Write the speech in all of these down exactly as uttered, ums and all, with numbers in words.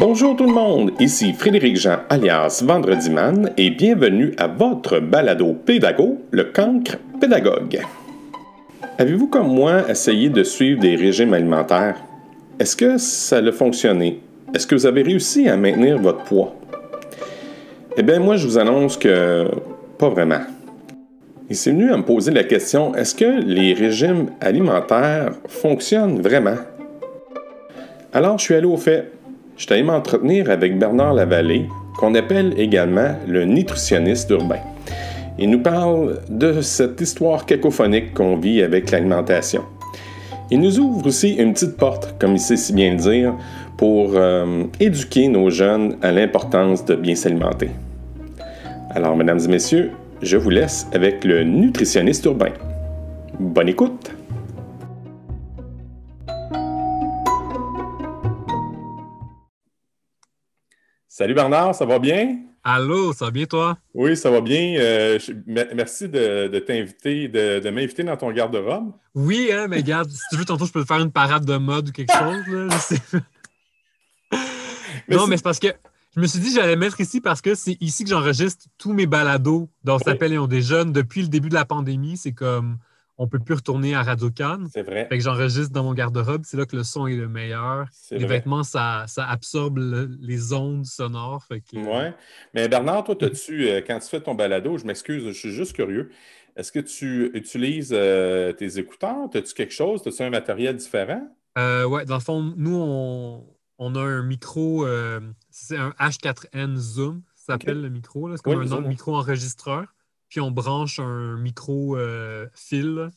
Bonjour tout le monde, ici Frédéric Jean alias Vendredi Man et bienvenue à votre balado pédago, le cancre pédagogue. Avez-vous comme moi essayé de suivre des régimes alimentaires? Est-ce que ça a fonctionné? Est-ce que vous avez réussi à maintenir votre poids? Eh bien moi je vous annonce que pas vraiment. Il s'est venu à me poser la question, est-ce que les régimes alimentaires fonctionnent vraiment? Alors je suis allé au fait. Je suis allé m'entretenir avec Bernard Lavallée, qu'on appelle également le nutritionniste urbain. Il nous parle de cette histoire cacophonique qu'on vit avec l'alimentation. Il nous ouvre aussi une petite porte, comme il sait si bien le dire, pour euh, éduquer nos jeunes à l'importance de bien s'alimenter. Alors, mesdames et messieurs, je vous laisse avec le nutritionniste urbain. Bonne écoute! Salut Bernard, ça va bien? Allô, ça va bien toi? Oui, ça va bien. Euh, je, merci de, de t'inviter, de, de m'inviter dans ton garde-robe. Oui, hein, mais regarde, si tu veux, tantôt, je peux te faire une parade de mode ou quelque chose. Là, je sais. Mais non, c'est... mais c'est parce que je me suis dit que j'allais mettre ici parce que c'est ici que j'enregistre tous mes balados dont oui. s'appelle et ont des jeunes. Depuis le début de la pandémie, c'est comme on ne peut plus retourner à Radio-Can. C'est vrai. Fait que j'enregistre dans mon garde-robe. C'est là que le son est le meilleur. C'est Les vrai. vêtements, ça, ça absorbe le, les ondes sonores. Fait que... Oui. Mais Bernard, toi, t'as-tu, euh, quand tu fais ton balado, je m'excuse, je suis juste curieux, est-ce que tu utilises euh, tes écouteurs? T'as-tu quelque chose? T'as-tu un matériel différent? Euh, oui. Dans le fond, nous, on, on a un micro, euh, c'est un H quatre N Zoom, ça s'appelle okay. le micro. Là. C'est comme oui, un micro-enregistreur. Puis on branche un micro-fil, euh,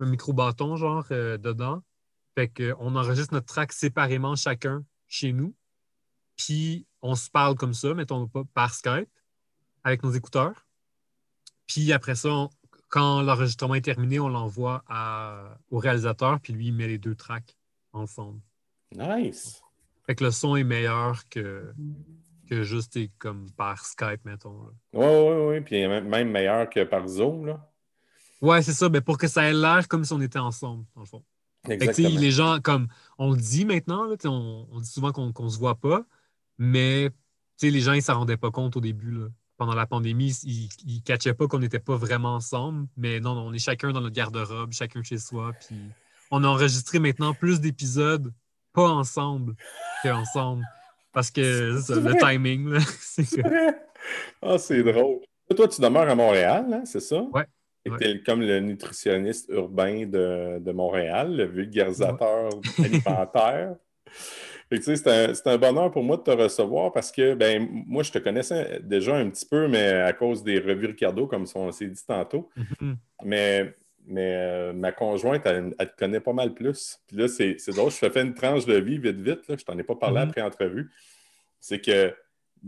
un micro-bâton, genre, euh, dedans. Fait qu'on enregistre notre track séparément chacun chez nous. Puis on se parle comme ça, mettons pas, par Skype, avec nos écouteurs. Puis après ça, on, quand l'enregistrement est terminé, on l'envoie à, au réalisateur, puis lui, il met les deux tracks ensemble. Nice! Fait que le son est meilleur que... que juste comme par Skype, mettons. Oui, oui, oui. Puis même meilleur que par Zoom, là. Oui, c'est ça. Mais pour que ça ait l'air comme si on était ensemble, dans le fond. Exactement. Fait que, les gens, comme on le dit maintenant, là, on, on dit souvent qu'on ne se voit pas, mais les gens, ils ne s'en rendaient pas compte au début. Là. Pendant la pandémie, ils ne catchaient pas qu'on n'était pas vraiment ensemble. Mais non, on est chacun dans notre garde-robe, chacun chez soi. Puis on a enregistré maintenant plus d'épisodes pas ensemble qu'ensemble. Parce que c'est ça, le timing, là, c'est... c'est vrai! Ah, oh, c'est drôle! Toi, tu demeures à Montréal, hein, c'est ça? Oui. Et ouais. T'es comme le nutritionniste urbain de, de Montréal, le vulgarisateur ouais. alimentaire. Et tu sais, c'est un, c'est un bonheur pour moi de te recevoir parce que, ben, moi, je te connaissais déjà un petit peu, mais à cause des revues Ricardo, comme on s'est dit tantôt. Mm-hmm. Mais... mais euh, ma conjointe, elle, elle te connaît pas mal plus. Puis là, c'est, c'est drôle, je te fais une tranche de vie vite, vite. Là. Je t'en ai pas parlé mm-hmm. après entrevue. C'est que, tu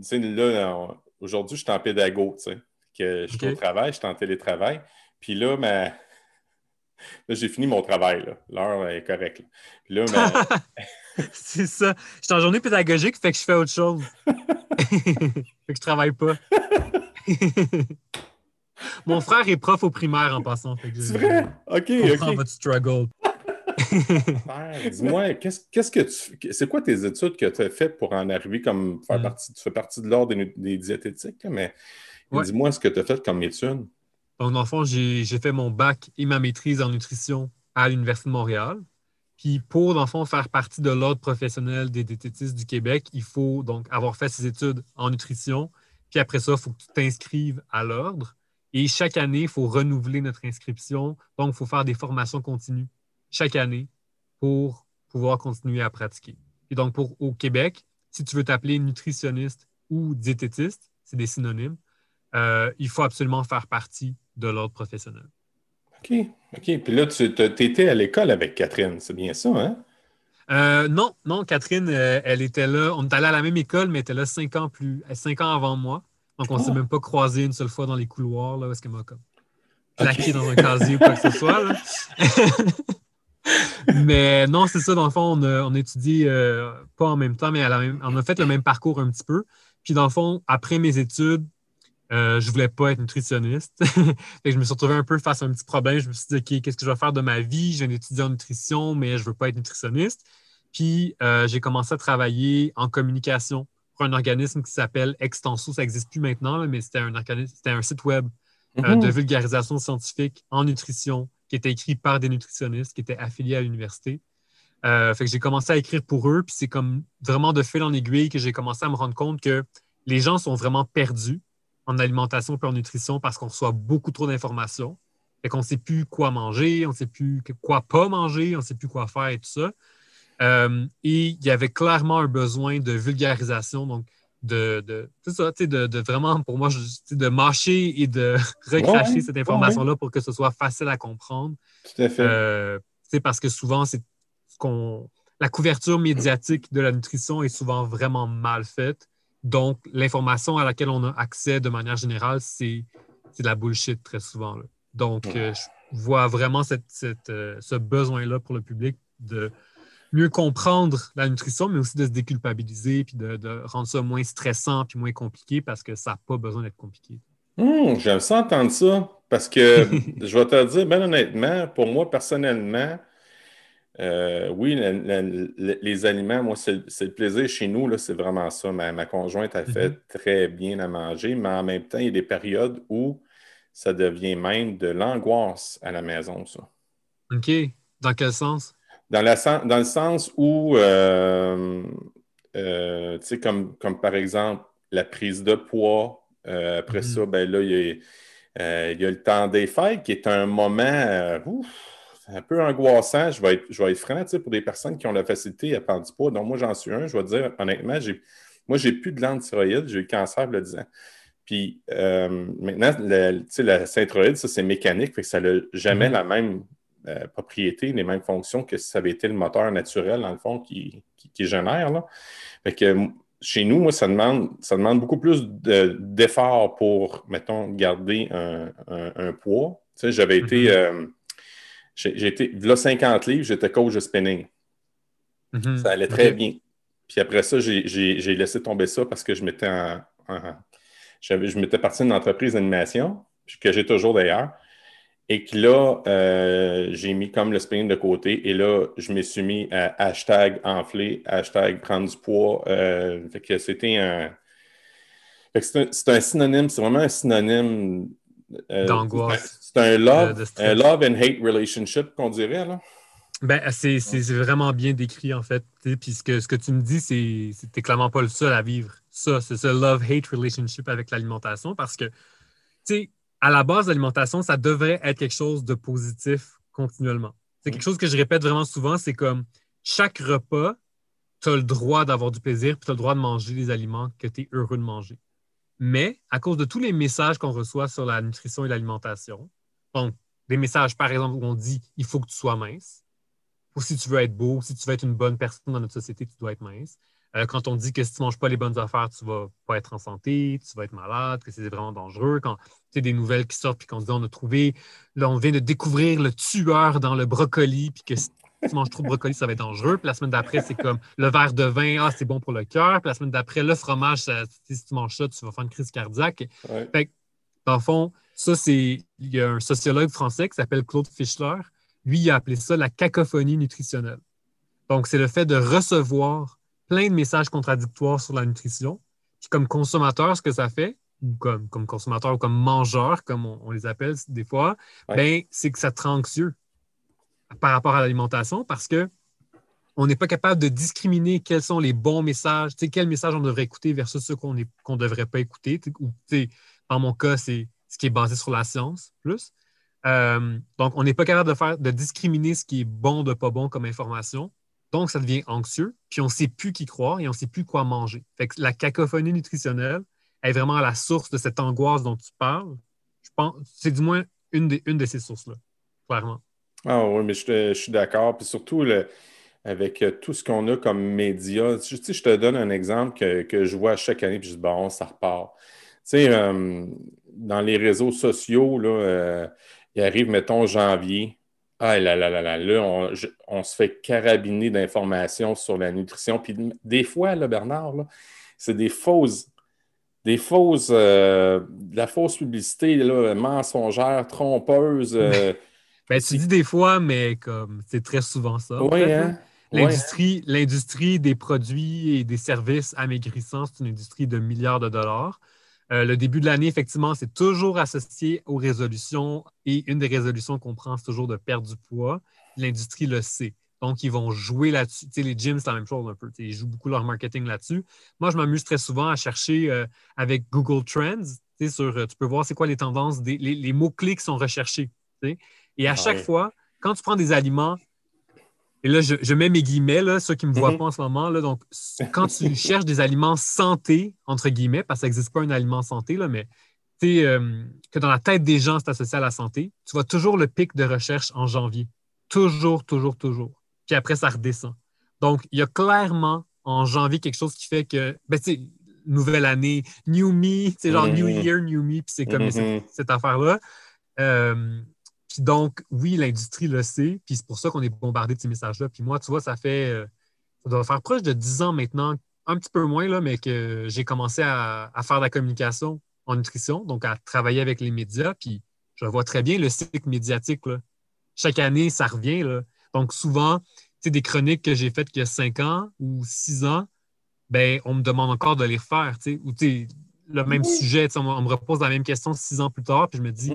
sais, là, on, aujourd'hui, je suis en pédago, tu sais. Que je suis okay. au travail, je suis en télétravail. Puis là, ma... là j'ai fini mon travail, là. L'heure est correcte. Puis là, ma... c'est ça. Je suis en journée pédagogique, fait que je fais autre chose. Fait que je travaille pas. Mon frère est prof au primaire en passant. Fait que c'est vrai? OK, je comprends OK. votre struggle. Frère, dis-moi, qu'est-ce, qu'est-ce que tu... C'est quoi tes études que tu as faites pour en arriver comme... Faire mm. partie, tu fais partie de l'ordre des, des diététiques, mais ouais. dis-moi ce que tu as fait comme études. Donc, dans le fond, j'ai, j'ai fait mon bac et ma maîtrise en nutrition à l'Université de Montréal. Puis pour, dans le fond, faire partie de l'ordre professionnel des diététistes du Québec, il faut donc avoir fait ses études en nutrition. Puis après ça, il faut que tu t'inscrives à l'ordre. Et chaque année, il faut renouveler notre inscription. Donc, il faut faire des formations continues chaque année pour pouvoir continuer à pratiquer. Et donc, pour, au Québec, si tu veux t'appeler nutritionniste ou diététiste, c'est des synonymes, euh, il faut absolument faire partie de l'ordre professionnel. OK. OK. Puis là, tu étais à l'école avec Catherine, c'est bien ça, hein? Euh, non, non, Catherine, elle était là. On est allé à la même école, mais elle était là cinq ans plus, cinq ans avant moi. Donc, on ne s'est même pas croisé une seule fois dans les couloirs, là, parce qu'elle m'a comme plaqué okay. dans un casier ou quoi que ce soit. Là. Mais non, c'est ça, dans le fond, on a, on a étudié euh, pas en même temps, mais à la même, on a fait le même parcours un petit peu. Puis, dans le fond, après mes études, euh, je ne voulais pas être nutritionniste. Fait que je me suis retrouvé un peu face à un petit problème. Je me suis dit, OK, qu'est-ce que je vais faire de ma vie? Je viens d'étudier en nutrition, mais je ne veux pas être nutritionniste. Puis, euh, j'ai commencé à travailler en communication pour un organisme qui s'appelle Extenso. Ça n'existe plus maintenant, mais c'était un organisme, c'était un site web mm-hmm. euh, de vulgarisation scientifique en nutrition qui était écrit par des nutritionnistes qui étaient affiliés à l'université. Euh, fait que j'ai commencé à écrire pour eux, puis c'est comme vraiment de fil en aiguille que j'ai commencé à me rendre compte que les gens sont vraiment perdus en alimentation et en nutrition parce qu'on reçoit beaucoup trop d'informations. Fait qu'on ne sait plus quoi manger, on ne sait plus quoi pas manger, on ne sait plus quoi faire et tout ça. Euh, et il y avait clairement un besoin de vulgarisation, donc de, de, c'est ça, de, de vraiment, pour moi, de mâcher et de recracher ouais, cette information-là ouais. pour que ce soit facile à comprendre. Tout à fait. Euh, parce que souvent, c'est qu'on, la couverture médiatique de la nutrition est souvent vraiment mal faite. Donc, l'information à laquelle on a accès de manière générale, c'est, c'est de la bullshit très souvent. Là. Donc, ouais. euh, je vois vraiment cette, cette, euh, ce besoin-là pour le public de mieux comprendre la nutrition, mais aussi de se déculpabiliser puis de, de rendre ça moins stressant puis moins compliqué parce que ça n'a pas besoin d'être compliqué. Mmh, j'aime ça entendre ça parce que je vais te le dire, bien honnêtement, pour moi, personnellement, euh, oui, la, la, la, les aliments, moi, c'est, c'est le plaisir chez nous, là, c'est vraiment ça. Ma, ma conjointe a fait mmh. très bien à manger, mais en même temps, il y a des périodes où ça devient même de l'angoisse à la maison, ça. OK. Dans quel sens? Dans, la, dans le sens où, euh, euh, tu sais, comme, comme par exemple, la prise de poids, euh, après mm-hmm. ça, ben là, il y, euh, y a le temps des fêtes qui est un moment euh, ouf, un peu angoissant. Je vais être, je vais être franc, tu sais, pour des personnes qui ont la facilité à prendre du poids. Donc, moi, j'en suis un. Je vais te dire, honnêtement, j'ai, moi, j'ai plus de glande thyroïde. J'ai eu le cancer il y a dix ans. Puis euh, maintenant, la, tu sais, la synthroïde, ça, c'est mécanique. Fait que ça n'a jamais mm-hmm. la même... Euh, propriétés, les mêmes fonctions que si ça avait été le moteur naturel, dans le fond, qui, qui, qui génère. Là. Fait que chez nous, moi, ça demande, ça demande beaucoup plus de, d'efforts pour, mettons, garder un, un, un poids. Tu sais, j'avais mm-hmm. été, euh, j'ai, j'ai été, là, cinquante livres, j'étais coach de spinning. Mm-hmm. Ça allait très okay. bien. Puis après ça, j'ai, j'ai, j'ai laissé tomber ça parce que je m'étais en, en, j'avais, je m'étais parti d'une entreprise d'animation, que j'ai toujours d'ailleurs. Et que là, euh, j'ai mis comme le spinning de côté. Et là, je me suis mis à hashtag enflé, hashtag prendre du poids. Euh, fait que c'était un... Fait que c'est, un c'est un synonyme, c'est vraiment un synonyme... Euh, d'angoisse. C'est un love, euh, un love and hate relationship qu'on dirait, là. Ben, c'est, c'est vraiment bien décrit, en fait. Puis ce que, ce que tu me dis, c'est, c'est t'es clairement pas le seul à vivre ça. C'est ce love-hate relationship avec l'alimentation parce que, tu sais, à la base, l'alimentation, ça devrait être quelque chose de positif continuellement. C'est quelque chose que je répète vraiment souvent, c'est comme chaque repas, tu as le droit d'avoir du plaisir puis tu as le droit de manger des aliments que tu es heureux de manger. Mais à cause de tous les messages qu'on reçoit sur la nutrition et l'alimentation, donc des messages, par exemple, où on dit « il faut que tu sois mince » ou « si tu veux être beau » ou « si tu veux être une bonne personne dans notre société, tu dois être mince ». Quand on dit que si tu ne manges pas les bonnes affaires, tu ne vas pas être en santé, tu vas être malade, que c'est vraiment dangereux. Quand tu sais, des nouvelles qui sortent puis qu'on dit on a trouvé, là, on vient de découvrir le tueur dans le brocoli, puis que si tu manges trop de brocoli, ça va être dangereux. Puis la semaine d'après, c'est comme le verre de vin, ah, c'est bon pour le cœur. Puis la semaine d'après, le fromage, ça, si tu manges ça, tu vas faire une crise cardiaque. Ouais. Fait que, dans le fond, ça, c'est. Il y a un sociologue français qui s'appelle Claude Fischler. Lui, il a appelé ça la cacophonie nutritionnelle. Donc, c'est le fait de recevoir plein de messages contradictoires sur la nutrition. Puis comme consommateur, ce que ça fait, ou comme, comme consommateur ou comme mangeur, comme on, on les appelle des fois, ouais. ben, c'est que ça te rend anxieux par rapport à l'alimentation parce qu'on n'est pas capable de discriminer quels sont les bons messages, quels messages on devrait écouter versus ceux qu'on ne devrait pas écouter. Ou, dans mon cas, c'est ce qui est basé sur la science plus. Euh, donc, on n'est pas capable de, faire, de discriminer ce qui est bon de pas bon comme information. Donc, ça devient anxieux, puis on ne sait plus qui croire et on ne sait plus quoi manger. Fait que la cacophonie nutritionnelle est vraiment à la source de cette angoisse dont tu parles. Je pense, c'est du moins une, des, une de ces sources-là, clairement. Ah oui, mais je, je suis d'accord. Puis surtout, le, avec tout ce qu'on a comme médias, tu sais, je te donne un exemple que, que je vois chaque année, puis je dis, bon, ça repart. Tu sais, euh, dans les réseaux sociaux, là, euh, il arrive, mettons, janvier. Ah là là là là, là on, je, on se fait carabiner d'informations sur la nutrition. Puis des fois, là, Bernard, là, c'est des fausses, des fausses, euh, de la fausse publicité là, mensongère, trompeuse. Euh, ben, tu dis des fois, mais comme c'est très souvent ça. Oui, hein? L'industrie, ouais. l'industrie des produits et des services amaigrissants, c'est une industrie de milliards de dollars. Euh, le début de l'année, effectivement, c'est toujours associé aux résolutions et une des résolutions qu'on prend, c'est toujours de perdre du poids. L'industrie le sait. Donc, ils vont jouer là-dessus. Tu sais, les gyms, c'est la même chose un peu. Tu sais, ils jouent beaucoup leur marketing là-dessus. Moi, je m'amuse très souvent à chercher euh, avec Google Trends. Tu sais, sur, tu peux voir c'est quoi les tendances, des, les, les mots-clés qui sont recherchés. Tu sais. Et à ouais. chaque fois, quand tu prends des aliments, et là, je, je mets mes guillemets, là, ceux qui ne me voient mm-hmm. pas en ce moment. Là, donc, quand tu cherches des aliments santé, entre guillemets, parce que ça n'existe pas un aliment santé, là, mais tu sais, euh, que dans la tête des gens, c'est associé à la santé, tu vois toujours le pic de recherche en janvier. Toujours, toujours, toujours. Puis après, ça redescend. Donc, il y a clairement en janvier quelque chose qui fait que, ben, tu sais, nouvelle année, new me, c'est genre mm-hmm. new year, new me, puis c'est comme mm-hmm. cette, cette affaire-là. Euh, puis donc, oui, l'industrie le sait, puis c'est pour ça qu'on est bombardé de ces messages-là. Puis moi, tu vois, ça fait, ça doit faire proche de dix ans maintenant, un petit peu moins, là, mais que j'ai commencé à, à faire de la communication en nutrition, donc à travailler avec les médias, puis je vois très bien le cycle médiatique, là. Chaque année, ça revient, là. Donc, souvent, tu sais, des chroniques que j'ai faites qu'il y a cinq ans ou six ans, ben, on me demande encore de les refaire, tu sais, ou tu sais, le même oui. sujet, tu sais, on, on me repose la même question six ans plus tard, puis je me dis,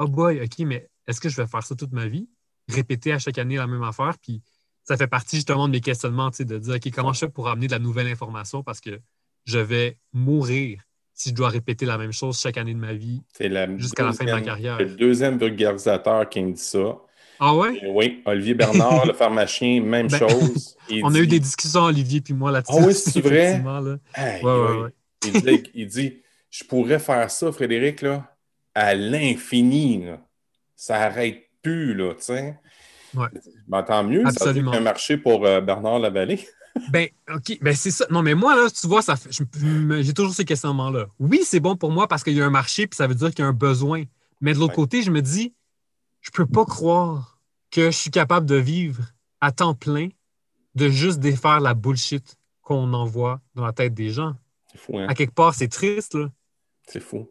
oh boy, OK, mais est-ce que je vais faire ça toute ma vie? Répéter à chaque année la même affaire, puis ça fait partie justement de mes questionnements, tu sais, de dire, OK, comment je fais pour amener de la nouvelle information parce que je vais mourir si je dois répéter la même chose chaque année de ma vie c'est la jusqu'à deuxième, la fin de ma carrière. C'est le deuxième vulgarisateur qui me dit ça. Ah ouais? Euh, oui, Olivier Bernard, le pharmacien, même ben, chose. On dit... a eu des discussions, Olivier puis moi, là-dessus. Ah oui, c'est vrai? Hey, ouais, ouais, ouais. Il, dit, il dit, je pourrais faire ça, Frédéric, là, à l'infini. Là. Ça n'arrête plus, là, tu sais. Ouais. Ben, tant mieux, absolument. Ça a un marché pour euh, Bernard Lavallée. Ben, OK, ben c'est ça. Non, mais moi, là, tu vois, ça fait, je, j'ai toujours ces questionnements-là. Oui, c'est bon pour moi parce qu'il y a un marché puis ça veut dire qu'il y a un besoin. Mais de l'autre ouais. côté, je me dis... Je peux pas croire que je suis capable de vivre à temps plein de juste défaire la bullshit qu'on envoie dans la tête des gens. C'est fou, hein? À quelque part, c'est triste, là. C'est fou.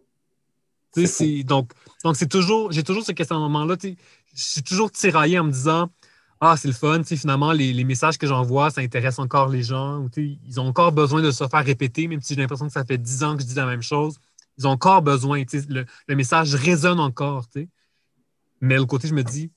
C'est c'est, fou. Donc, donc c'est toujours, j'ai toujours ce questionnement-là. Je suis toujours tiraillé en me disant « Ah, c'est le fun, finalement, les, les messages que j'envoie, ça intéresse encore les gens. » Ou ils ont encore besoin de se faire répéter, même si j'ai l'impression que ça fait dix ans que je dis la même chose. Ils ont encore besoin. Le, le message résonne encore, tu sais. Mais de l'autre côté, je me dis,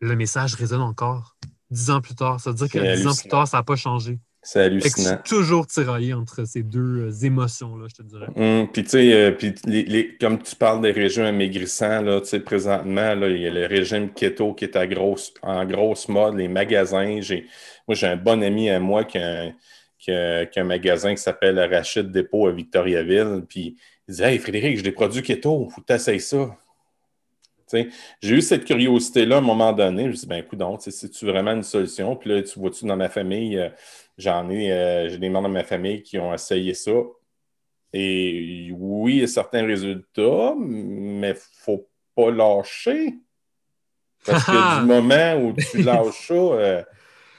le message résonne encore. Dix ans plus tard, ça veut dire c'est que dix ans plus tard, ça n'a pas changé. C'est hallucinant. Je suis toujours tiraillé entre ces deux euh, émotions-là, je te dirais. Mmh, puis, tu sais, euh, puis les, les, comme tu parles des régimes amaigrissants, là, tu sais, présentement, là, il y a le régime keto qui est à grosse, en grosse mode, les magasins. J'ai, moi, j'ai un bon ami à moi qui a, qui a, qui a un magasin qui s'appelle Arachide Dépôt à Victoriaville. Puis il dit, hey, Frédéric, j'ai des produits keto, faut que tu essayes ça. T'sais, j'ai eu cette curiosité-là à un moment donné. Je me suis dit, ben, coudonc, c'est-tu vraiment une solution? Puis là, tu vois-tu dans ma famille, euh, j'en ai, euh, j'ai des membres de ma famille qui ont essayé ça. Et oui, il y a certains résultats, mais il ne faut pas lâcher. Parce que du moment où tu lâches ça, euh,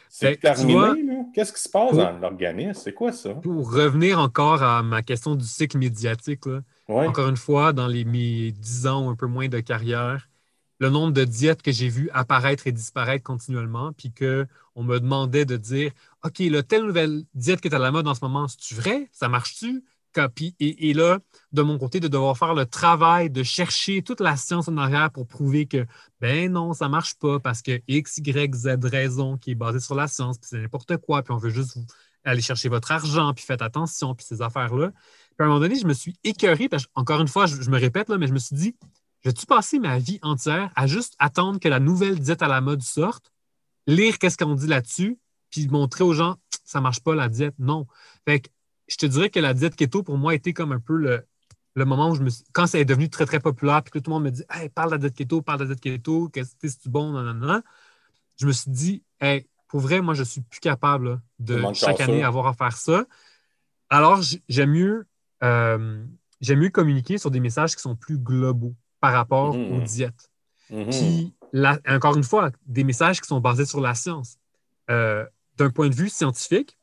c'est ben, terminé. Vois, qu'est-ce qui se passe pour, dans l'organisme? C'est quoi ça? Pour revenir encore à ma question du cycle médiatique, là. Ouais. Encore une fois, dans les, mes dix ans ou un peu moins de carrière, le nombre de diètes que j'ai vues apparaître et disparaître continuellement, puis qu'on me demandait de dire « OK, là, telle nouvelle diète qui est à la mode en ce moment, c'est-tu vrai? Ça marche-tu? » et, et là, de mon côté, de devoir faire le travail de chercher toute la science en arrière pour prouver que « ben non, ça marche pas parce que X, Y, Z raison qui est basée sur la science, puis c'est n'importe quoi, puis on veut juste aller chercher votre argent, puis faites attention, puis ces affaires-là. » Puis à un moment donné, je me suis écœuré, parce que, encore une fois, je, je me répète, là, mais je me suis dit, je vais-tu passer ma vie entière à juste attendre que la nouvelle diète à la mode sorte, lire qu'est-ce qu'on dit là-dessus, puis montrer aux gens, ça marche pas la diète, non. Fait que je te dirais que la diète keto, pour moi, était comme un peu le, le moment où je me suis... Quand ça est devenu très, très populaire, puis que tout le monde me dit, hey, parle de la diète keto, parle de la diète keto, qu'est-ce que c'est bon, nanana. Je me suis dit, hey, pour vrai, moi, je suis plus capable là, de chaque année ça. Avoir à faire ça. Alors, j'aime mieux... Euh, j'aime mieux communiquer sur des messages qui sont plus globaux par rapport mmh. aux diètes. Mmh. Puis, la, encore une fois, des messages qui sont basés sur la science. Euh, d'un point de vue scientifique,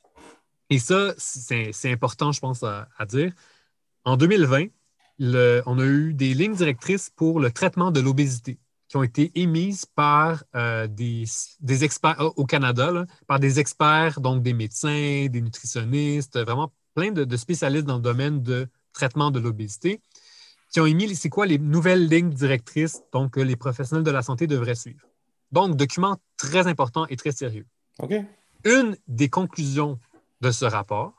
et ça, c'est, c'est important, je pense, à, à dire, en deux mille vingt, le, on a eu des lignes directrices pour le traitement de l'obésité, qui ont été émises par euh, des, des experts au Canada, là, par des experts, donc des médecins, des nutritionnistes, vraiment plein de, de spécialistes dans le domaine de traitement de l'obésité, qui ont émis, c'est quoi, les nouvelles lignes directrices donc, que les professionnels de la santé devraient suivre. Donc, document très important et très sérieux. OK. Une des conclusions de ce rapport,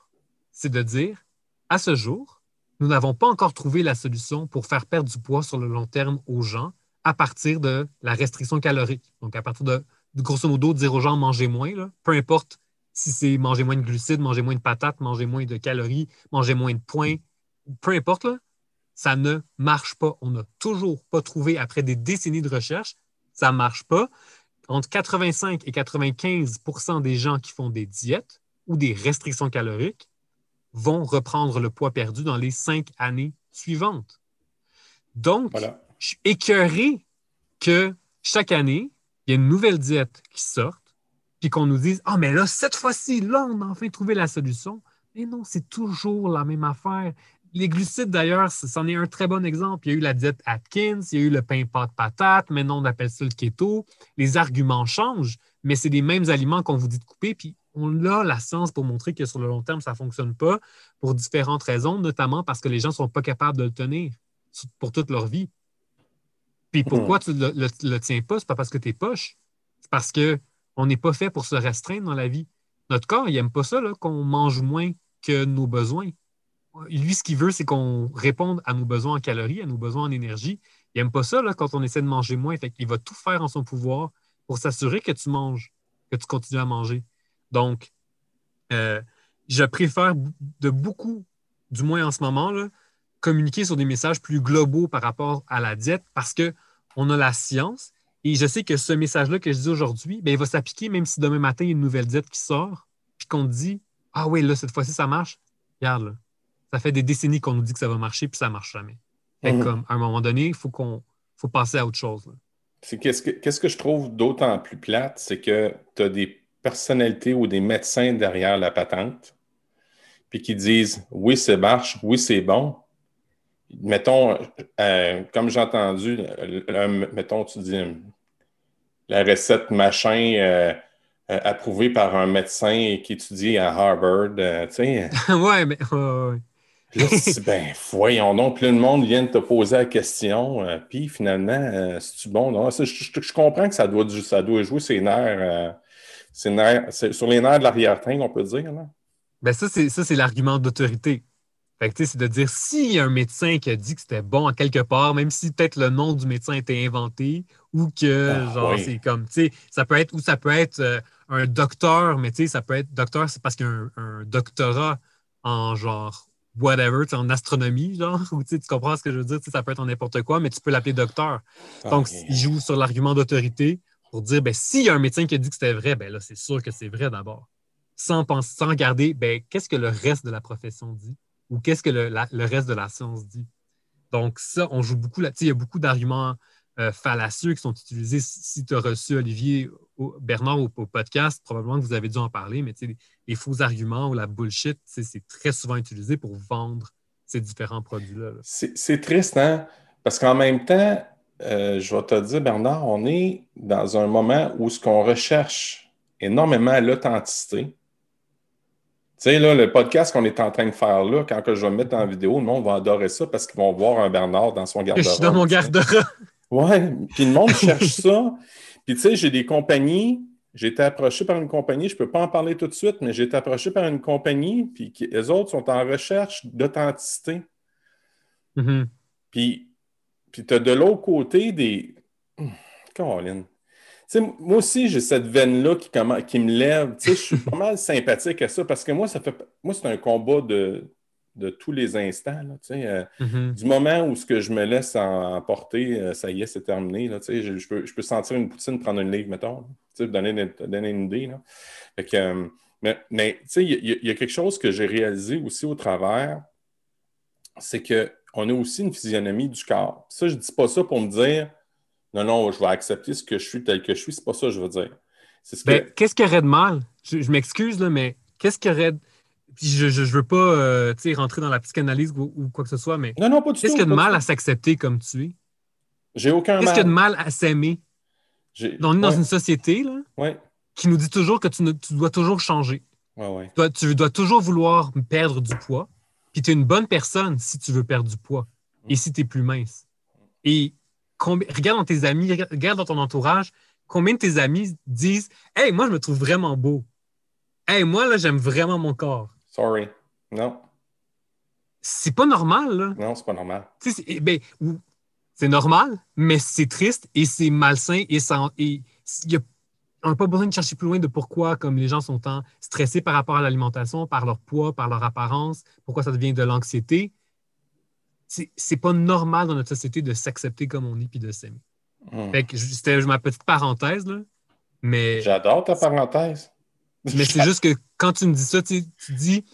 c'est de dire, à ce jour, nous n'avons pas encore trouvé la solution pour faire perdre du poids sur le long terme aux gens à partir de la restriction calorique. Donc, à partir de, grosso modo, dire aux gens, mangez moins, là, peu importe si c'est manger moins de glucides, manger moins de patates, manger moins de calories, manger moins de points, peu importe, là, ça ne marche pas. On n'a toujours pas trouvé, après des décennies de recherche, ça ne marche pas. Entre quatre-vingt-cinq et quatre-vingt-quinze pour cent des gens qui font des diètes ou des restrictions caloriques vont reprendre le poids perdu dans les cinq années suivantes. Donc, voilà. Je suis écœuré que chaque année, il y a une nouvelle diète qui sorte puis qu'on nous dise « Ah, oh, mais là, cette fois-ci, là, on a enfin trouvé la solution. » Mais non, c'est toujours la même affaire. Les glucides, d'ailleurs, c'en est un très bon exemple. Il y a eu la diète Atkins, il y a eu le pain pâte patate, maintenant on appelle ça le keto. Les arguments changent, mais c'est les mêmes aliments qu'on vous dit de couper. Puis on a la science pour montrer que sur le long terme, ça ne fonctionne pas pour différentes raisons, notamment parce que les gens ne sont pas capables de le tenir pour toute leur vie. Puis pourquoi tu ne le, le, le tiens pas? Ce n'est pas parce que tu es poche. C'est parce qu'on n'est pas fait pour se restreindre dans la vie. Notre corps, il n'aime pas ça, là, qu'on mange moins que nos besoins. Lui, ce qu'il veut, c'est qu'on réponde à nos besoins en calories, à nos besoins en énergie. Il n'aime pas ça là, quand on essaie de manger moins. Fait qu'il va tout faire en son pouvoir pour s'assurer que tu manges, que tu continues à manger. Donc, euh, je préfère de beaucoup, du moins en ce moment, là, communiquer sur des messages plus globaux par rapport à la diète parce qu'on a la science. Et je sais que ce message-là que je dis aujourd'hui, bien, il va s'appliquer même si demain matin, il y a une nouvelle diète qui sort puis qu'on dit « Ah oui, là, cette fois-ci, ça marche. Regarde, là. Ça fait des décennies qu'on nous dit que ça va marcher, puis ça ne marche jamais. » Fait mmh. comme, à un moment donné, il faut qu'on faut passer à autre chose. Là. C'est, qu'est-ce, que, qu'est-ce que je trouve d'autant plus plate, c'est que tu as des personnalités ou des médecins derrière la patente, puis qui disent « Oui, ça marche. Oui, c'est bon. » Mettons, euh, comme j'ai entendu, euh, mettons, tu dis « La recette machin... Euh, » Euh, approuvé par un médecin qui étudie à Harvard, euh, tu sais. Oui, mais... Euh, là, tu dis, ben, voyons donc, là, le monde vient de te poser la question, euh, puis finalement, euh, c'est-tu bon? Non? C'est, je, je, je comprends que ça doit, ça doit jouer ses nerfs, euh, ses nerfs c'est, sur les nerfs de l'arrière-train, on peut dire. Là. Ben ça, c'est, ça, c'est l'argument d'autorité. Fait que, tu sais, c'est de dire, s'il y a un médecin qui a dit que c'était bon à quelque part, même si peut-être le nom du médecin était inventé, ou que, ah, genre, oui. c'est comme, tu sais, ça peut être, ou ça peut être euh, un docteur, mais tu sais, ça peut être docteur, c'est parce qu'il y a un, un doctorat en, genre, whatever, en astronomie, genre, ou tu comprends ce que je veux dire, tu sais, ça peut être en n'importe quoi, mais tu peux l'appeler docteur. Okay. Donc, il joue sur l'argument d'autorité pour dire, ben, s'il y a un médecin qui a dit que c'était vrai, ben là, c'est sûr que c'est vrai d'abord. Sans penser, sans regarder, ben, qu'est-ce que le reste de la profession dit? Ou qu'est-ce que le, la, le reste de la science dit? Donc, ça, on joue beaucoup là-dessus. Il y a beaucoup d'arguments euh, fallacieux qui sont utilisés. Si tu as reçu Olivier au, Bernard au, au podcast, probablement que vous avez dû en parler, mais les, les faux arguments ou la bullshit, c'est très souvent utilisé pour vendre ces différents produits-là. Là. C'est, c'est triste, hein? Parce qu'en même temps, euh, je vais te dire, Bernard, on est dans un moment où ce qu'on recherche énormément l'authenticité. Tu sais, là, le podcast qu'on est en train de faire là, quand que je vais le mettre en vidéo, le monde va adorer ça parce qu'ils vont voir un Bernard dans son garde-robe. Je suis dans mon garde-robe. Ouais, puis le monde cherche ça. Puis tu sais, j'ai des compagnies, j'ai été approché par une compagnie, je ne peux pas en parler tout de suite, mais j'ai été approché par une compagnie, puis les autres sont en recherche d'authenticité. Mm-hmm. Puis, puis tu as de l'autre côté des... Hum, Caroline. T'sais, moi aussi, j'ai cette veine-là qui, comment, qui me lève. Je suis pas mal sympathique à ça parce que moi, ça fait, moi c'est un combat de, de tous les instants. Là, euh, mm-hmm. Du moment où ce que je me laisse emporter, euh, ça y est, c'est terminé. Là, je, je, peux, je peux sentir une poutine, prendre une livre, mettons. Pour donner, donner une idée. Là. Fait que, euh, mais mais il y, y a quelque chose que j'ai réalisé aussi au travers, c'est qu'on a aussi une physionomie du corps. Ça, je ne dis pas ça pour me dire... Non, non, je vais accepter ce que je suis tel que je suis. C'est pas ça que je veux dire. C'est ce que... Ben, qu'est-ce qu'il y aurait de mal? Je, je m'excuse, là, mais qu'est-ce qu'il y aurait de... Puis je, je, je veux pas euh, rentrer dans la psychanalyse ou, ou quoi que ce soit, mais non, non, pas du qu'est-ce tout, qu'il y a de mal tout. À s'accepter comme tu es? J'ai aucun mal. Qu'est-ce qu'il y a de mal à s'aimer? J'ai... On est dans ouais. une société là, ouais. qui nous dit toujours que tu, ne, tu dois toujours changer. Ouais, ouais. Tu, dois, tu dois toujours vouloir perdre du poids. Puis tu es une bonne personne si tu veux perdre du poids et si tu es plus mince. Et combi... regarde dans tes amis, regarde dans ton entourage, combien de tes amis disent « Hey, moi, je me trouve vraiment beau. Hey, moi, là, j'aime vraiment mon corps. » Sorry. Non. C'est pas normal, là. Non, c'est pas normal. C'est, ben, c'est normal, mais c'est triste et c'est malsain et ça... Et, y a, on n'a pas besoin de chercher plus loin de pourquoi, comme les gens sont tant stressés par rapport à l'alimentation, par leur poids, par leur apparence, pourquoi ça devient de l'anxiété. C'est, c'est pas normal dans notre société de s'accepter comme on est puis de s'aimer. Mmh. Fait que c'était ma petite parenthèse, là. Mais j'adore ta parenthèse. Mais c'est juste que quand tu me dis ça, tu, tu dis,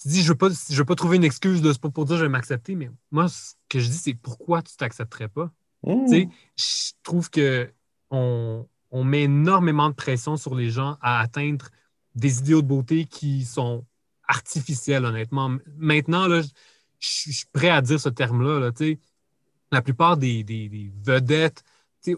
tu dis je veux pas, je veux pas trouver une excuse de, pour dire je vais m'accepter, mais moi, ce que je dis, c'est pourquoi tu t'accepterais pas. Mmh. Tu sais, je trouve que on... On met énormément de pression sur les gens à atteindre des idéaux de beauté qui sont artificiels, honnêtement. Maintenant, là, je, je suis prêt à dire ce terme-là. Là, la plupart des, des, des vedettes,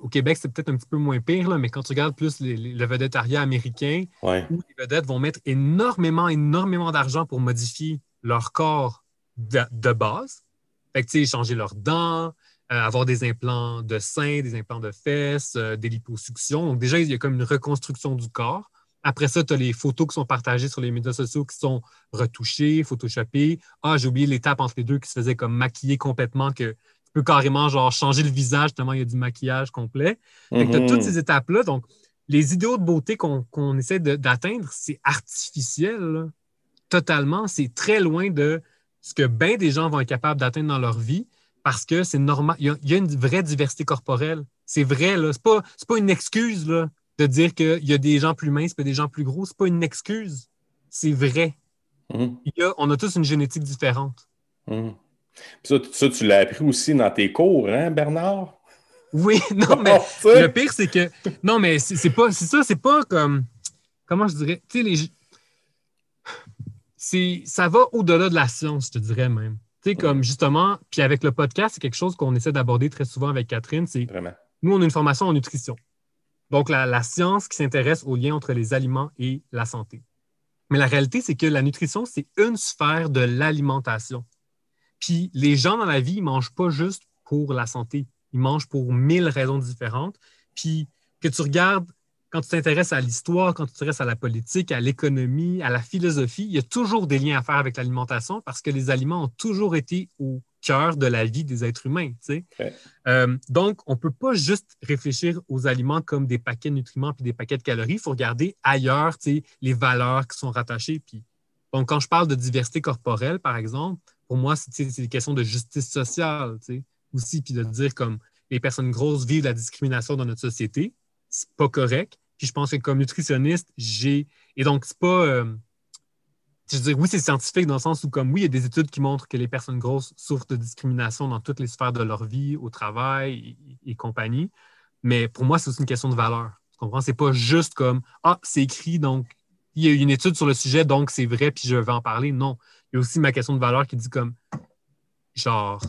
au Québec, c'est peut-être un petit peu moins pire, là, mais quand tu regardes plus les, les, le vedettariat américain, ouais. où les vedettes vont mettre énormément, énormément d'argent pour modifier leur corps de, de base. Fait que, changer leurs dents, Euh, avoir des implants de seins, des implants de fesses, euh, des liposuctions. Donc déjà, il y a comme une reconstruction du corps. Après ça, tu as les photos qui sont partagées sur les médias sociaux qui sont retouchées, photoshopées. Ah, j'ai oublié l'étape entre les deux qui se faisait comme maquiller complètement, que tu peux carrément genre changer le visage tellement il y a du maquillage complet. Mm-hmm. Tu as toutes ces étapes-là. Donc, les idéaux de beauté qu'on, qu'on essaie de, d'atteindre, c'est artificiel, là. Totalement. C'est très loin de ce que bien des gens vont être capables d'atteindre dans leur vie. Parce que c'est normal. Il y a, il y a une vraie diversité corporelle. C'est vrai, là. C'est pas, c'est pas une excuse, là, de dire qu'il y a des gens plus minces et des gens plus gros. C'est pas une excuse. C'est vrai. Mmh. Il y a, on a tous une génétique différente. Mmh. Ça, ça, tu l'as appris aussi dans tes cours, hein, Bernard? Oui, non, mais le pire, c'est que... Non, mais c'est, c'est pas... C'est ça, c'est pas comme... Comment je dirais? Tu sais, les... C'est, ça va au-delà de la science, je te dirais même. Tu sais, comme justement, puis avec le podcast, c'est quelque chose qu'on essaie d'aborder très souvent avec Catherine, c'est Vraiment. Nous, on a une formation en nutrition. Donc, la, la science qui s'intéresse au lien entre les aliments et la santé. Mais la réalité, c'est que la nutrition, c'est une sphère de l'alimentation. Puis les gens dans la vie, ils mangent pas juste pour la santé. Ils mangent pour mille raisons différentes. Puis que tu regardes, quand tu t'intéresses à l'histoire, quand tu t'intéresses à la politique, à l'économie, à la philosophie, il y a toujours des liens à faire avec l'alimentation parce que les aliments ont toujours été au cœur de la vie des êtres humains. Tu sais. Ouais. Euh, donc, on ne peut pas juste réfléchir aux aliments comme des paquets de nutriments puis des paquets de calories. Il faut regarder ailleurs, tu sais, les valeurs qui sont rattachées. Puis... Donc, quand je parle de diversité corporelle, par exemple, pour moi, c'est, c'est des questions de justice sociale, tu sais, aussi, puis de dire comme les personnes grosses vivent la discrimination dans notre société. C'est pas correct. Puis je pense que comme nutritionniste, j'ai... Et donc, c'est pas... Euh... Je veux dire, oui, c'est scientifique dans le sens où, comme oui, il y a des études qui montrent que les personnes grosses souffrent de discrimination dans toutes les sphères de leur vie, au travail et, et compagnie. Mais pour moi, c'est aussi une question de valeur. Tu comprends? C'est pas juste comme, ah, c'est écrit, donc il y a eu une étude sur le sujet, donc c'est vrai, puis je vais en parler. Non. Il y a aussi ma question de valeur qui dit comme, genre,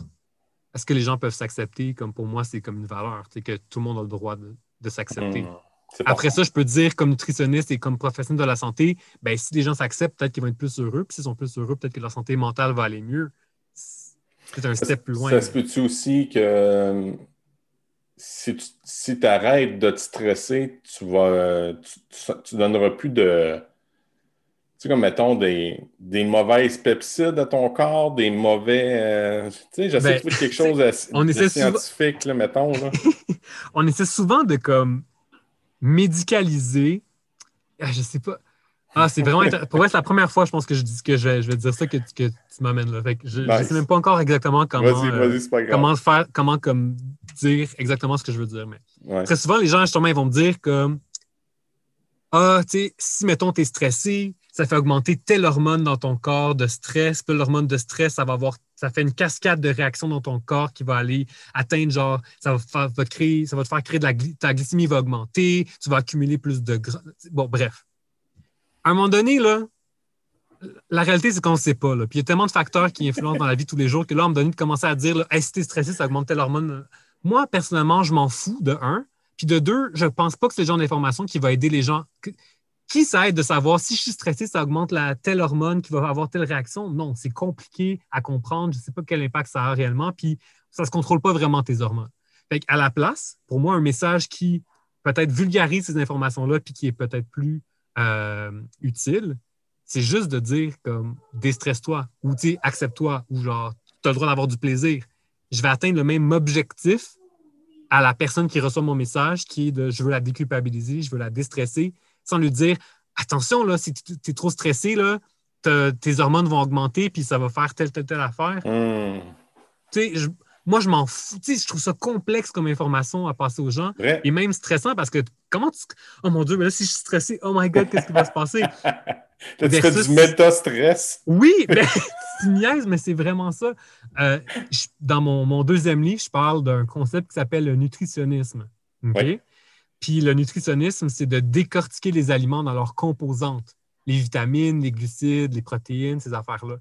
est-ce que les gens peuvent s'accepter? Comme pour moi, c'est comme une valeur. C'est que tout le monde a le droit de... de s'accepter. Mmh, Après ça, je peux dire, comme nutritionniste et comme professionnel de la santé, ben, si les gens s'acceptent, peut-être qu'ils vont être plus heureux, puis s'ils sont plus heureux, peut-être que leur santé mentale va aller mieux. C'est un ça, step plus loin. Ça se peut-tu aussi que si tu si t'arrêtes de te stresser, tu vas tu, tu, tu donneras plus de... Tu sais, comme, mettons, des, des mauvaises pepsides à ton corps, des mauvais... Euh, tu sais, j'essaie ben, de trouver quelque chose de, de scientifique, souvent... là, mettons. Là. On essaie souvent de, comme, médicaliser... Ah, je sais pas... Ah, c'est vraiment... Inter... Pour vrai, c'est la première fois, je pense, que je dis que je vais, je vais dire ça, que, que tu m'amènes là. Fait que je, nice. Je sais même pas encore exactement comment... Vas-y, euh, vas-y, c'est pas grave. Comment faire... Comment, comme, dire exactement ce que je veux dire, mais... Ouais. Très souvent, les gens, justement, ils vont me dire, comme... Ah, tu sais, si, mettons, t'es stressé... ça fait augmenter telle hormone dans ton corps de stress. Puis l'hormone de stress, ça va avoir, ça fait une cascade de réactions dans ton corps qui va aller atteindre, genre, ça va, faire, va, créer, ça va te faire créer de la glycémie, ta glycémie va augmenter, tu vas accumuler plus de gras. Bon, bref. À un moment donné, là, la réalité, c'est qu'on ne sait pas. Là. Puis il y a tellement de facteurs qui influencent dans la vie tous les jours que là, on me donne de commencer à dire, là, hey, si t'es stressé, ça augmente telle hormone moi, personnellement, je m'en fous de un. Puis de deux, je ne pense pas que c'est le genre d'information qui va aider les gens. Qui ça aide de savoir si je suis stressé, ça augmente la telle hormone qui va avoir telle réaction? Non, c'est compliqué à comprendre. Je ne sais pas quel impact ça a réellement. Puis ça ne se contrôle pas vraiment tes hormones. Fait qu'à la place, pour moi, un message qui peut-être vulgarise ces informations-là puis qui est peut-être plus euh, utile, c'est juste de dire comme déstresse-toi ou tu sais, accepte-toi ou genre tu as le droit d'avoir du plaisir. Je vais atteindre le même objectif à la personne qui reçoit mon message, qui est de « je veux la déculpabiliser, je veux la déstresser », sans lui dire « attention, là, si tu es trop stressé, là, tes hormones vont augmenter puis ça va faire telle, telle, telle affaire. Mm. » Tu sais, moi, je m'en fous. Tu sais, je trouve ça complexe comme information à passer aux gens. Vrai. Et même stressant parce que comment tu... « Oh mon Dieu, mais là, si je suis stressé, oh my God, qu'est-ce qui va se passer? » Là, tu versus... fais du méta-stress. Oui, mais tu niaises, mais c'est vraiment ça. Euh, je, dans mon, mon deuxième livre, je parle d'un concept qui s'appelle le nutritionnisme. Okay? Oui. Puis le nutritionnisme, c'est de décortiquer les aliments dans leurs composantes. Les vitamines, les glucides, les protéines, ces affaires-là.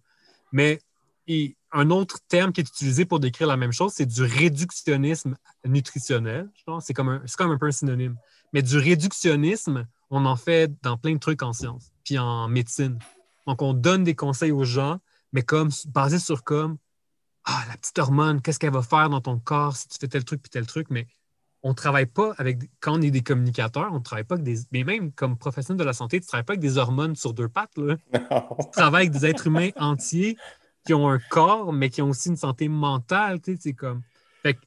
Mais et un autre terme qui est utilisé pour décrire la même chose, c'est du réductionnisme nutritionnel. C'est comme un, c'est comme un peu un synonyme. Mais du réductionnisme, on en fait dans plein de trucs en sciences, puis en médecine. Donc, on donne des conseils aux gens, mais comme basé sur comme ah, la petite hormone, qu'est-ce qu'elle va faire dans ton corps si tu fais tel truc puis tel truc, mais on ne travaille pas avec, quand on est des communicateurs, on ne travaille pas avec des, mais même comme professionnel de la santé, tu ne travailles pas avec des hormones sur deux pattes, là. Tu travailles avec des êtres humains entiers qui ont un corps, mais qui ont aussi une santé mentale, tu sais, c'est comme... Fait que,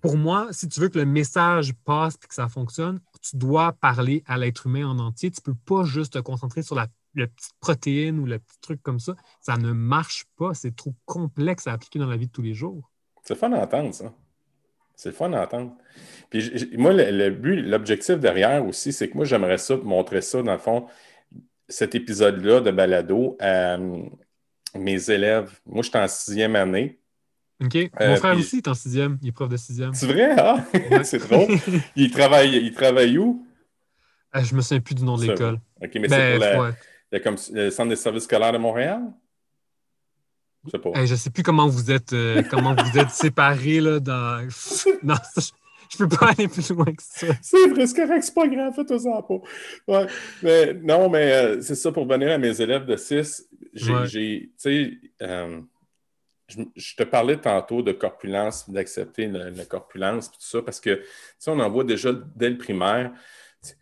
pour moi, si tu veux que le message passe et que ça fonctionne, tu dois parler à l'être humain en entier. Tu ne peux pas juste te concentrer sur la, la petite protéine ou le petit truc comme ça. Ça ne marche pas. C'est trop complexe à appliquer dans la vie de tous les jours. C'est fun à entendre, ça. C'est fun à entendre. Puis je, moi, le, le but, l'objectif derrière aussi, c'est que moi, j'aimerais ça montrer ça, dans le fond, cet épisode-là de balado à mes élèves. Moi, je suis en sixième année. OK. Mon euh, frère puis... aussi est en sixième. Il est prof de sixième. C'est vrai, hein? C'est drôle. Il travaille, il travaille où? Euh, je me souviens plus du nom de l'école. OK, mais ben, c'est pour la, ouais. la, comme, le Centre des services scolaires de Montréal? Je sais pas. Hey, je sais plus comment vous êtes, euh, comment vous êtes séparés, là, dans... Non, ça, je... Je peux pas aller plus loin que ça. C'est vrai, c'est correct, c'est pas grave, fais-toi-en pas. Ouais, mais, non, mais euh, c'est ça, pour venir à mes élèves de six, j'ai... Ouais. j'ai tu sais... Euh, je te parlais tantôt de corpulence, d'accepter la corpulence, tout ça, parce que, tu sais, on en voit déjà dès le primaire, tu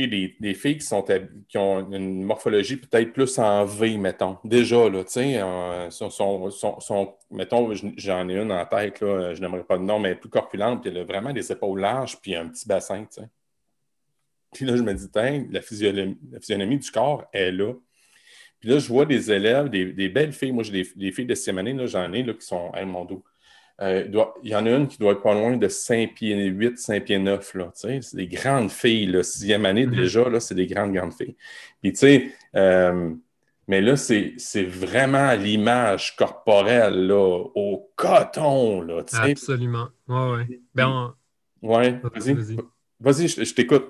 sais, des, des filles qui, sont, qui ont une morphologie peut-être plus en V, mettons, déjà, là, tu sais, euh, sont, sont, sont, sont, mettons, j'en ai une en tête, là, je n'aimerais pas le nom, mais elle est plus corpulente, puis elle a vraiment des épaules larges, puis un petit bassin, tu sais. Puis là, je me dis, tiens, la physionomie, la physionomie du corps est là. Puis là, je vois des élèves, des, des belles filles. Moi, j'ai des, des filles de sixième année, là, j'en ai là, qui sont à hey, mon dos. Euh, il y en a une qui doit être pas loin de cinq pieds huit, cinq pieds neuf. Là, c'est des grandes filles. Là, sixième année, mm-hmm. déjà, là, c'est des grandes, grandes filles. Puis, tu sais, euh, mais là, c'est, c'est vraiment l'image corporelle là, au coton. Là, absolument. Ouais, ouais. Ben, on... ouais, vas-y. Vas-y, vas-y je, je t'écoute.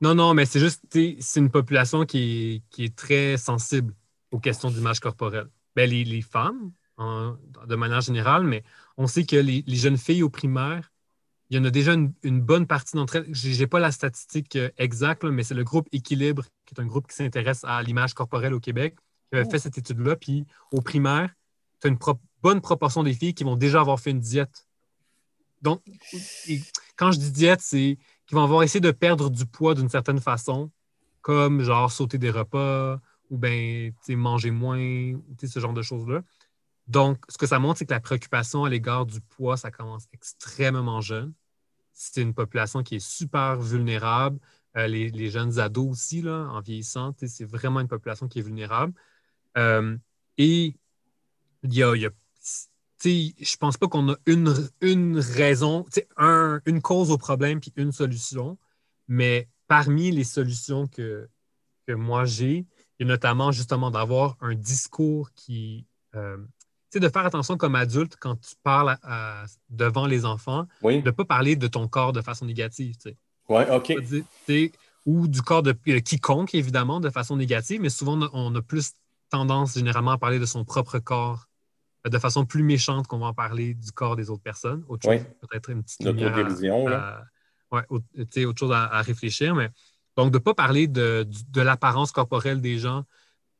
Non, non, mais c'est juste, c'est une population qui est, qui est très sensible aux questions d'image corporelle. Ben, les, les femmes, en, de manière générale, mais on sait que les, les jeunes filles au primaire, il y en a déjà une, une bonne partie d'entre elles. Je n'ai pas la statistique exacte, là, mais c'est le groupe Équilibre, qui est un groupe qui s'intéresse à l'image corporelle au Québec, qui avait fait cette étude-là. Puis au primaire, tu as une pro- bonne proportion des filles qui vont déjà avoir fait une diète. Donc, et, quand je dis diète, c'est qu'ils vont avoir essayé de perdre du poids d'une certaine façon, comme genre sauter des repas, ou bien manger moins, ce genre de choses-là. Donc, ce que ça montre, c'est que la préoccupation à l'égard du poids, ça commence extrêmement jeune. C'est une population qui est super vulnérable. Euh, les, les jeunes ados aussi, là, en vieillissant, c'est vraiment une population qui est vulnérable. Euh, et il y a... Y a je pense pas qu'on a une, une raison, un, une cause au problème puis une solution, mais parmi les solutions que, que moi j'ai, et notamment, justement, d'avoir un discours qui... Euh, tu sais, de faire attention comme adulte quand tu parles à, à, devant les enfants, oui. de ne pas parler de ton corps de façon négative, tu sais. Oui, OK. Ou du corps de quiconque, évidemment, de façon négative, mais souvent, on a plus tendance, généralement, à parler de son propre corps de façon plus méchante qu'on va en parler du corps des autres personnes. Autre chose, oui. Peut-être une petite autodérision, là. Ouais, autre, autre chose à, à réfléchir. Mais, donc, de ne pas parler de, de, de l'apparence corporelle des gens,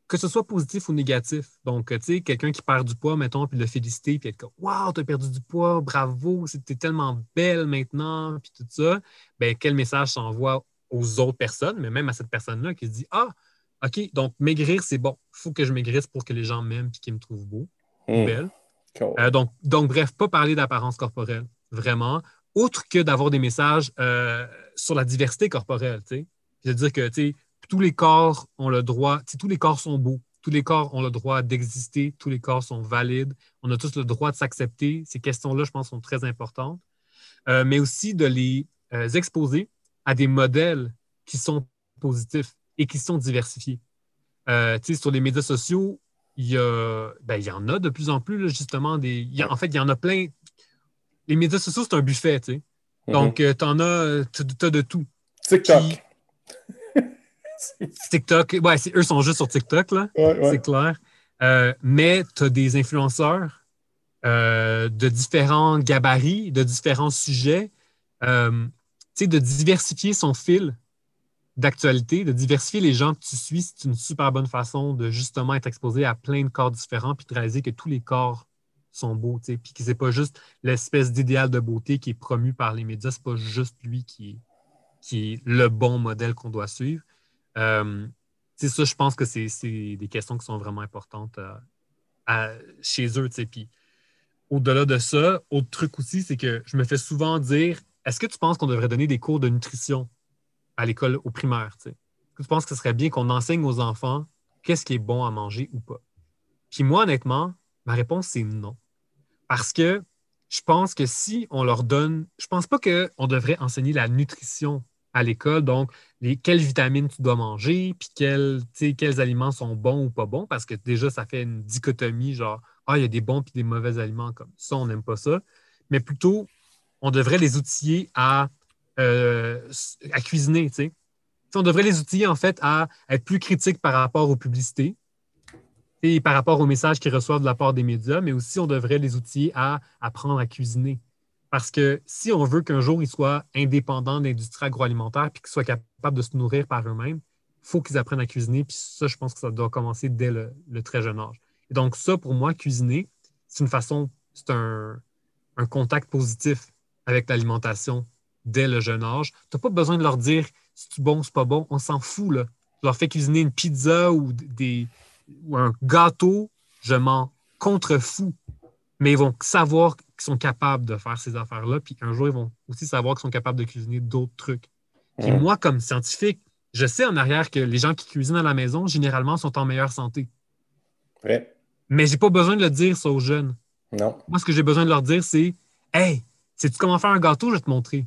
que ce soit positif ou négatif. Donc, tu sais, quelqu'un qui perd du poids, mettons, puis le féliciter, puis être comme « Wow, t'as perdu du poids, bravo, t'es tellement belle maintenant », puis tout ça. Bien, quel message s'envoie aux autres personnes, mais même à cette personne-là qui se dit « Ah, OK, donc maigrir, c'est bon. Il faut que je maigrisse pour que les gens m'aiment puis qu'ils me trouvent beau. » Mmh. Belle. Cool. Euh, donc, donc, bref, pas parler d'apparence corporelle, vraiment, autre que d'avoir des messages euh, sur la diversité corporelle, tu sais. C'est-à-dire que, tu sais, tous les corps ont le droit, tu sais, tous les corps sont beaux, tous les corps ont le droit d'exister, tous les corps sont valides, on a tous le droit de s'accepter. Ces questions-là, je pense, sont très importantes. Euh, mais aussi de les euh, exposer à des modèles qui sont positifs et qui sont diversifiés. Euh, tu sais, sur les médias sociaux, Il y, a, ben, il y en a de plus en plus, là, justement. Des, il y a, en fait, il y en a plein. Les médias sociaux, c'est un buffet, tu sais. Donc, mm-hmm. t'en as, t'as de tout. TikTok. Qui... TikTok. Ouais, c'est, eux sont juste sur TikTok, là. Ouais, ouais. C'est clair. Euh, mais t'as des influenceurs euh, de différents gabarits, de différents sujets. Euh, tu sais, de diversifier son fil d'actualité, de diversifier les gens que tu suis, c'est une super bonne façon de justement être exposé à plein de corps différents puis de réaliser que tous les corps sont beaux, tu sais, puis que c'est pas juste l'espèce d'idéal de beauté qui est promu par les médias, c'est pas juste lui qui est, qui est le bon modèle qu'on doit suivre. Euh, tu sais, ça, je pense que c'est, c'est des questions qui sont vraiment importantes à, à, chez eux, tu sais, puis au-delà de ça, autre truc aussi, c'est que je me fais souvent dire, est-ce que tu penses qu'on devrait donner des cours de nutrition à l'école, au primaire, tu sais? Tu penses que ce serait bien qu'on enseigne aux enfants qu'est-ce qui est bon à manger ou pas? Puis moi, honnêtement, ma réponse, c'est non. Parce que je pense que si on leur donne... Je pense pas qu'on devrait enseigner la nutrition à l'école, donc les, quelles vitamines tu dois manger, puis quels, tu sais, quels aliments sont bons ou pas bons, parce que déjà, ça fait une dichotomie, genre, ah, il y a des bons puis des mauvais aliments, comme ça, on n'aime pas ça. Mais plutôt, on devrait les outiller à... Euh, à cuisiner, tu sais. On devrait les outiller, en fait, à être plus critiques par rapport aux publicités et par rapport aux messages qu'ils reçoivent de la part des médias, mais aussi on devrait les outiller à apprendre à cuisiner. Parce que si on veut qu'un jour ils soient indépendants de l'industrie agroalimentaire puis qu'ils soient capables de se nourrir par eux-mêmes, il faut qu'ils apprennent à cuisiner. Puis ça, je pense que ça doit commencer dès le, le très jeune âge. Et donc ça, pour moi, cuisiner, c'est une façon, c'est un, un contact positif avec l'alimentation dès le jeune âge. Tu n'as pas besoin de leur dire c'est bon, c'est pas bon, on s'en fout, là. Je leur fais cuisiner une pizza ou, des, ou un gâteau, je m'en contrefous. Mais ils vont savoir qu'ils sont capables de faire ces affaires-là, puis un jour, ils vont aussi savoir qu'ils sont capables de cuisiner d'autres trucs. Puis moi, comme scientifique, je sais en arrière que les gens qui cuisinent à la maison, généralement, sont en meilleure santé. Ouais. Mais je n'ai pas besoin de le dire, ça, aux jeunes. Non. Moi, ce que j'ai besoin de leur dire, c'est « Hey, sais-tu comment faire un gâteau? Je vais te montrer. »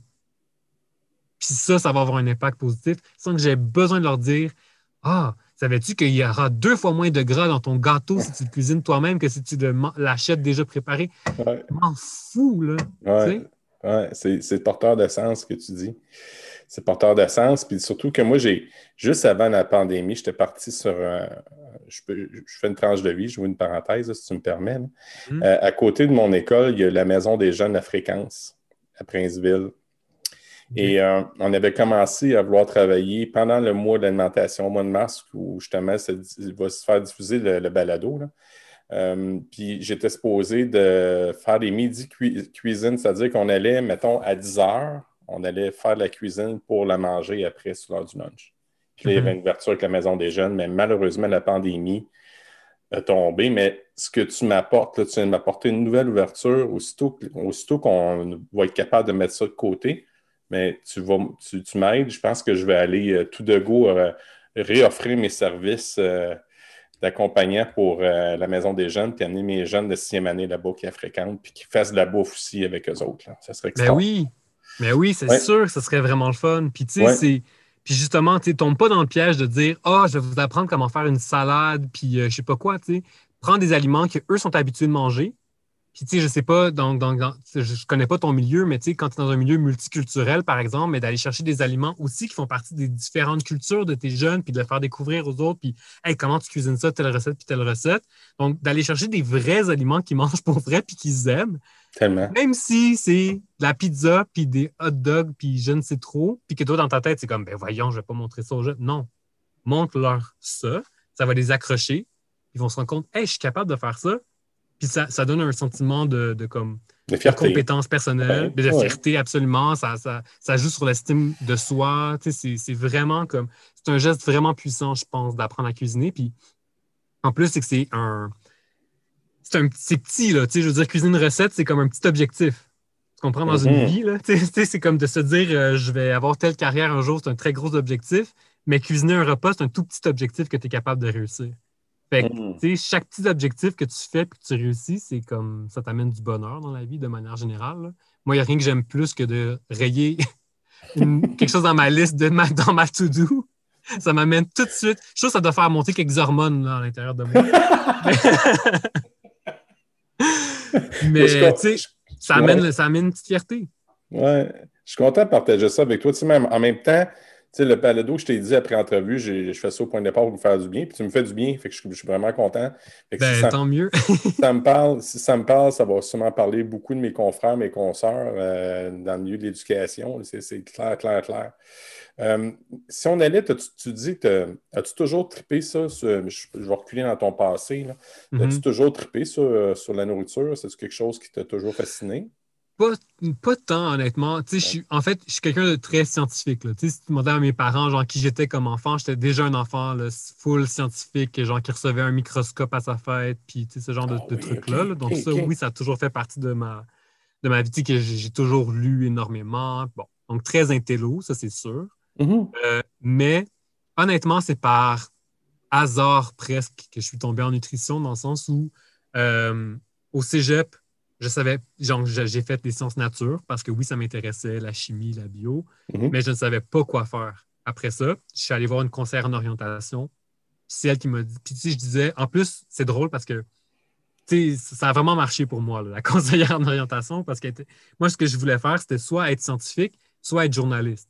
Puis ça, ça va avoir un impact positif. Sans que j'ai besoin de leur dire « Ah, savais-tu qu'il y aura deux fois moins de gras dans ton gâteau si tu le cuisines toi-même que si tu le, l'achètes déjà préparé? Ouais. » Je m'en fous, là. Ouais. Ouais. C'est, c'est porteur de sens ce que tu dis. C'est porteur de sens. Puis surtout que moi, j'ai juste avant la pandémie, j'étais parti sur... Un, je, peux, je fais une tranche de vie, je vous une parenthèse, là, si tu me permets. Mm. Euh, à côté de mon école, il y a la maison des jeunes à Fréquence, à Princeville. Et euh, on avait commencé à vouloir travailler pendant le mois d'alimentation, au mois de mars, où justement, ça va se faire diffuser le, le balado, là. Euh, puis j'étais supposé de faire des midis cu- cuisine, c'est-à-dire qu'on allait, mettons, à dix heures, on allait faire de la cuisine pour la manger après, sous l'heure du lunch. Puis là, il y avait une ouverture avec la maison des jeunes, mais malheureusement, la pandémie a tombé. Mais ce que tu m'apportes, là, tu viens de m'apporter une nouvelle ouverture, aussitôt, aussitôt qu'on va être capable de mettre ça de côté. Mais tu, vas, tu, tu m'aides, je pense que je vais aller euh, tout de go euh, réoffrir mes services euh, d'accompagnant pour euh, la Maison des Jeunes, puis amener mes jeunes de sixième année là-bas qui la fréquentent, puis qui fassent de la bouffe aussi avec eux autres, là. Ça serait extraordinaire. Ben oui, ben oui, c'est ouais. sûr que ce serait vraiment le fun. Puis tu sais, ouais. c'est. Puis justement, tu ne tombes pas dans le piège de dire « Ah, oh, je vais vous apprendre comment faire une salade, puis euh, je sais pas quoi, tu sais. » Prends des aliments qu'eux sont habitués de manger, Puis, tu sais, je sais pas, donc, donc, donc je connais pas ton milieu, mais tu sais, quand tu es dans un milieu multiculturel, par exemple, mais d'aller chercher des aliments aussi qui font partie des différentes cultures de tes jeunes, puis de les faire découvrir aux autres, puis, hey, comment tu cuisines ça, telle recette, puis telle recette. Donc, d'aller chercher des vrais aliments qu'ils mangent pour vrai, puis qu'ils aiment. Tellement. Même si c'est de la pizza, puis des hot dogs, puis je ne sais trop, puis que toi, dans ta tête, c'est comme, ben voyons, je vais pas montrer ça aux jeunes. Non. Montre-leur ça. Ça va les accrocher. Ils vont se rendre compte, hey, je suis capable de faire ça. Puis ça, ça donne un sentiment de, de, comme, de, de compétence personnelle, ouais, de fierté, ouais. Absolument. Ça, ça, ça joue sur l'estime de soi. Tu sais, c'est, c'est vraiment comme... C'est un geste vraiment puissant, je pense, d'apprendre à cuisiner. Puis en plus, c'est que c'est un... C'est, un, c'est petit, là. Tu sais, je veux dire, cuisiner une recette, c'est comme un petit objectif. Tu comprends, dans mm-hmm. une vie, là. Tu sais, c'est comme de se dire, euh, je vais avoir telle carrière un jour, c'est un très gros objectif. Mais cuisiner un repas, c'est un tout petit objectif que tu es capable de réussir. Fait que, tu sais, chaque petit objectif que tu fais et que tu réussis, c'est comme ça t'amène du bonheur dans la vie de manière générale, là. Moi, il n'y a rien que j'aime plus que de rayer une, quelque chose dans ma liste, de ma, dans ma to-do. Ça m'amène tout de suite. Je suis sûr que ça doit faire monter quelques hormones là, à l'intérieur de moi. Mais, tu sais, ça amène, ouais. ça amène une petite fierté. Ouais. Je suis content de partager ça avec toi. Tu sais, même en même temps, tu sais, le balado que je t'ai dit après entrevue, je fais ça au point de départ pour vous faire du bien, puis tu me fais du bien, fait que je, je suis vraiment content. Fait que ben, si ça, tant mieux. si, ça me parle, si ça me parle, ça va sûrement parler beaucoup de mes confrères, mes consoeurs euh, dans le milieu de l'éducation. C'est, c'est clair, clair, clair. Euh, si on allait, tu, tu dis, as-tu toujours trippé ça? Sur, je, je vais reculer dans ton passé. Là. Mm-hmm. As-tu toujours trippé sur, sur la nourriture? C'est-tu quelque chose qui t'a toujours fasciné? Pas, pas tant, honnêtement. Tu sais, je suis, en fait, je suis quelqu'un de très scientifique, là. Tu sais, si tu demandais à mes parents, genre, qui j'étais comme enfant, j'étais déjà un enfant là, full scientifique, genre, qui recevait un microscope à sa fête, puis tu sais, ce genre de, de trucs-là. Là. Donc, ça, oui, ça a toujours fait partie de ma, de ma vie, tu sais, que j'ai, j'ai toujours lu énormément. Bon, donc, très intello, ça, c'est sûr. Mm-hmm. Euh, mais, honnêtement, c'est par hasard presque que je suis tombé en nutrition, dans le sens où, euh, au cégep, je savais, genre, j'ai fait des sciences nature parce que oui, ça m'intéressait, la chimie, la bio, mm-hmm. mais je ne savais pas quoi faire. Après ça, je suis allé voir une conseillère en orientation. C'est elle qui m'a dit, puis tu sais, je disais, en plus, c'est drôle parce que, tu sais, ça a vraiment marché pour moi, là, la conseillère en orientation, parce que était... moi, ce que je voulais faire, c'était soit être scientifique, soit être journaliste.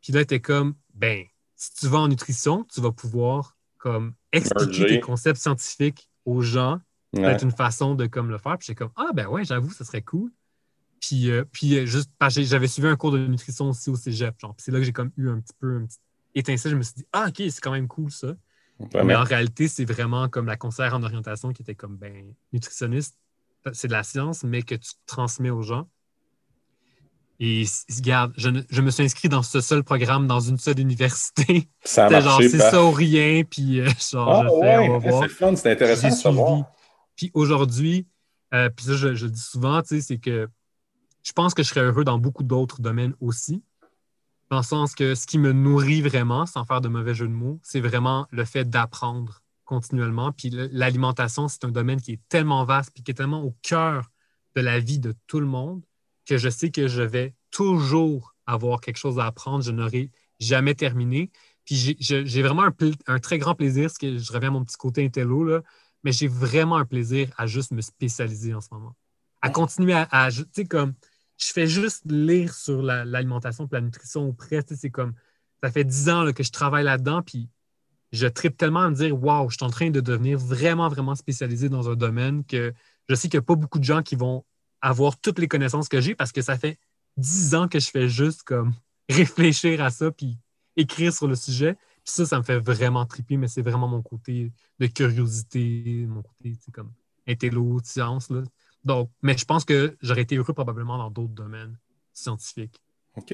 Puis là, elle était comme, ben, si tu vas en nutrition, tu vas pouvoir, comme, expliquer tes concepts scientifiques aux gens. Peut-être ouais. une façon de comme le faire. Puis j'ai comme, ah ben ouais, j'avoue, ça serait cool. Puis, euh, puis juste, parce que j'avais suivi un cours de nutrition aussi au cégep. Genre. Puis c'est là que j'ai comme eu un petit peu un petit étincelle. Je me suis dit, ah ok, c'est quand même cool ça. Ouais, mais en réalité, c'est vraiment comme la conseillère en orientation qui était comme, ben, nutritionniste, c'est de la science, mais que tu transmets aux gens. Et regarde, je, je me suis inscrit dans ce seul programme, dans une seule université. Ça a marché, genre, c'est pas. Ça ou rien. Puis euh, genre, ah, je fais, ouais, on va voir. C'est fun, c'est intéressant de savoir. Puis aujourd'hui, euh, puis ça, je, je le dis souvent, tu sais, c'est que je pense que je serais heureux dans beaucoup d'autres domaines aussi, dans le sens que ce qui me nourrit vraiment, sans faire de mauvais jeu de mots, c'est vraiment le fait d'apprendre continuellement. Puis le, l'alimentation, c'est un domaine qui est tellement vaste puis qui est tellement au cœur de la vie de tout le monde que je sais que je vais toujours avoir quelque chose à apprendre. Je n'aurai jamais terminé. Puis j'ai, je, j'ai vraiment un, pl- un très grand plaisir, parce que je reviens à mon petit côté intello, là, mais j'ai vraiment un plaisir à juste me spécialiser en ce moment. À continuer à... à tu sais, comme... Je fais juste lire sur la, l'alimentation et la nutrition auprès. Tu sais, c'est comme... Ça fait dix ans là, que je travaille là-dedans, puis je trippe tellement à me dire « Wow, je suis en train de devenir vraiment, vraiment spécialisé dans un domaine que je sais qu'il n'y a pas beaucoup de gens qui vont avoir toutes les connaissances que j'ai parce que ça fait dix ans que je fais juste comme réfléchir à ça puis écrire sur le sujet. » Puis ça, ça me fait vraiment triper, mais c'est vraiment mon côté de curiosité, mon côté, tu sais, comme intello, science, là. Donc, mais je pense que j'aurais été heureux probablement dans d'autres domaines scientifiques. OK.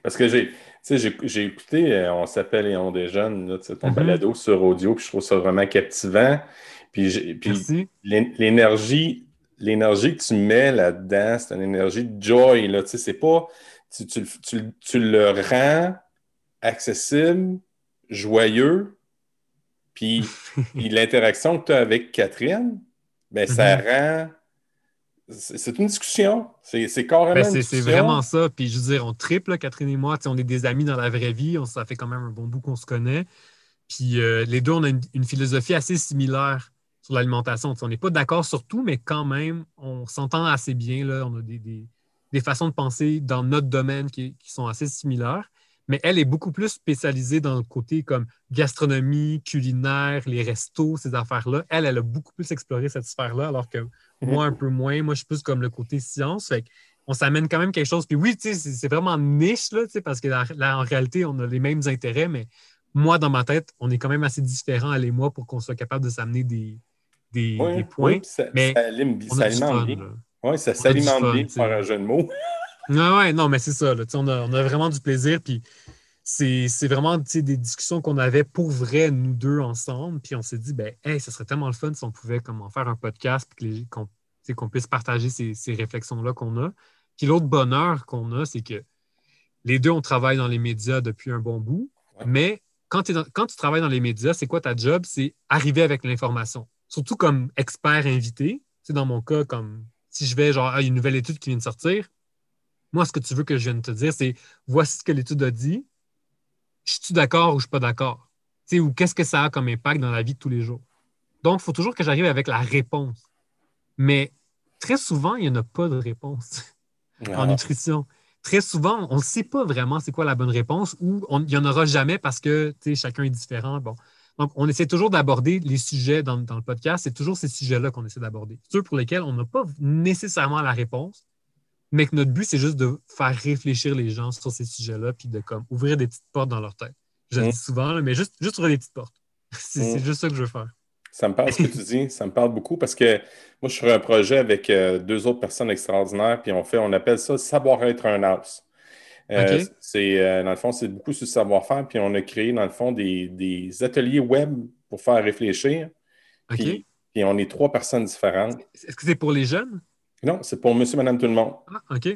Parce que j'ai, tu sais, j'ai, j'ai écouté euh, On s'appelle et on déjeune, là, tu sais, ton mm-hmm. balado sur audio, puis je trouve ça vraiment captivant. Puis, j'ai, puis l'é- l'énergie, l'énergie que tu mets là-dedans, c'est une énergie de joy, là, tu sais, c'est pas... Tu, tu, tu, tu, tu le rends accessible, joyeux, puis, puis l'interaction que tu as avec Catherine, ben ça mm-hmm. rend... C'est, c'est une discussion. C'est, c'est carrément ben, c'est, une discussion. C'est vraiment ça. Puis je veux dire, on triple, Catherine et moi. Tu sais, on est des amis dans la vraie vie. On, ça fait quand même un bon bout qu'on se connaît. Puis euh, les deux, on a une, une philosophie assez similaire sur l'alimentation. On n'est pas d'accord sur tout, mais quand même, on s'entend assez bien. Là, on a des, des, des façons de penser dans notre domaine qui, qui sont assez similaires. Mais elle est beaucoup plus spécialisée dans le côté comme gastronomie, culinaire, les restos, ces affaires-là. Elle, elle a beaucoup plus exploré cette sphère-là, alors que moi, un peu moins. Moi, je suis plus comme le côté science. Fait qu'on s'amène quand même quelque chose. Puis oui, tu sais, c'est, c'est vraiment niche, là, tu sais, parce que là, là, en réalité, on a les mêmes intérêts, mais moi, dans ma tête, on est quand même assez différents, elle et moi, pour qu'on soit capable de s'amener des, des, oui, des points. Oui, ça, mais ça, alime, on a ça alimente bien. Oui, ça s'alimente bien par un jeu de mots. Ah ouais, non, mais c'est ça. Là, on, a, on a vraiment du plaisir. Puis c'est, c'est vraiment des discussions qu'on avait pour vrai, nous deux, ensemble. Puis on s'est dit, ben, hey, ce serait tellement le fun si on pouvait comme, en faire un podcast et qu'on, qu'on puisse partager ces, ces réflexions-là qu'on a. Puis l'autre bonheur qu'on a, c'est que les deux, on travaille dans les médias depuis un bon bout. Ouais. Mais quand, t'es dans, quand tu travailles dans les médias, c'est quoi ta job? C'est arriver avec l'information. Surtout comme expert invité. T'sais, dans mon cas, comme si je vais genre à une nouvelle étude qui vient de sortir, moi, ce que tu veux que je vienne te dire, c'est voici ce que l'étude a dit. Je suis d'accord ou je ne suis pas d'accord? T'sais, ou qu'est-ce que ça a comme impact dans la vie de tous les jours? Donc, il faut toujours que j'arrive avec la réponse. Mais très souvent, il n'y en a pas de réponse en nutrition. Très souvent, on ne sait pas vraiment c'est quoi la bonne réponse ou il n'y en aura jamais parce que chacun est différent. Bon. Donc, on essaie toujours d'aborder les sujets dans, dans le podcast. C'est toujours ces sujets-là qu'on essaie d'aborder. Ceux pour lesquels on n'a pas nécessairement la réponse. Mais que notre but, c'est juste de faire réfléchir les gens sur ces sujets-là puis de comme ouvrir des petites portes dans leur tête. Je mmh. le dis souvent, là, mais juste, juste ouvrir des petites portes. C'est, mmh. c'est juste ça que je veux faire. Ça me parle ce que tu dis. Ça me parle beaucoup parce que moi, je suis sur un projet avec euh, deux autres personnes extraordinaires puis on fait, on appelle ça « savoir-être un as ». Euh, okay. C'est euh, dans le fond, c'est beaucoup sur le savoir-faire puis on a créé, dans le fond, des, des ateliers web pour faire réfléchir. Okay. Puis, puis on est trois personnes différentes. Est-ce que c'est pour les jeunes? Non, c'est pour monsieur, madame, tout le monde. Ah, OK.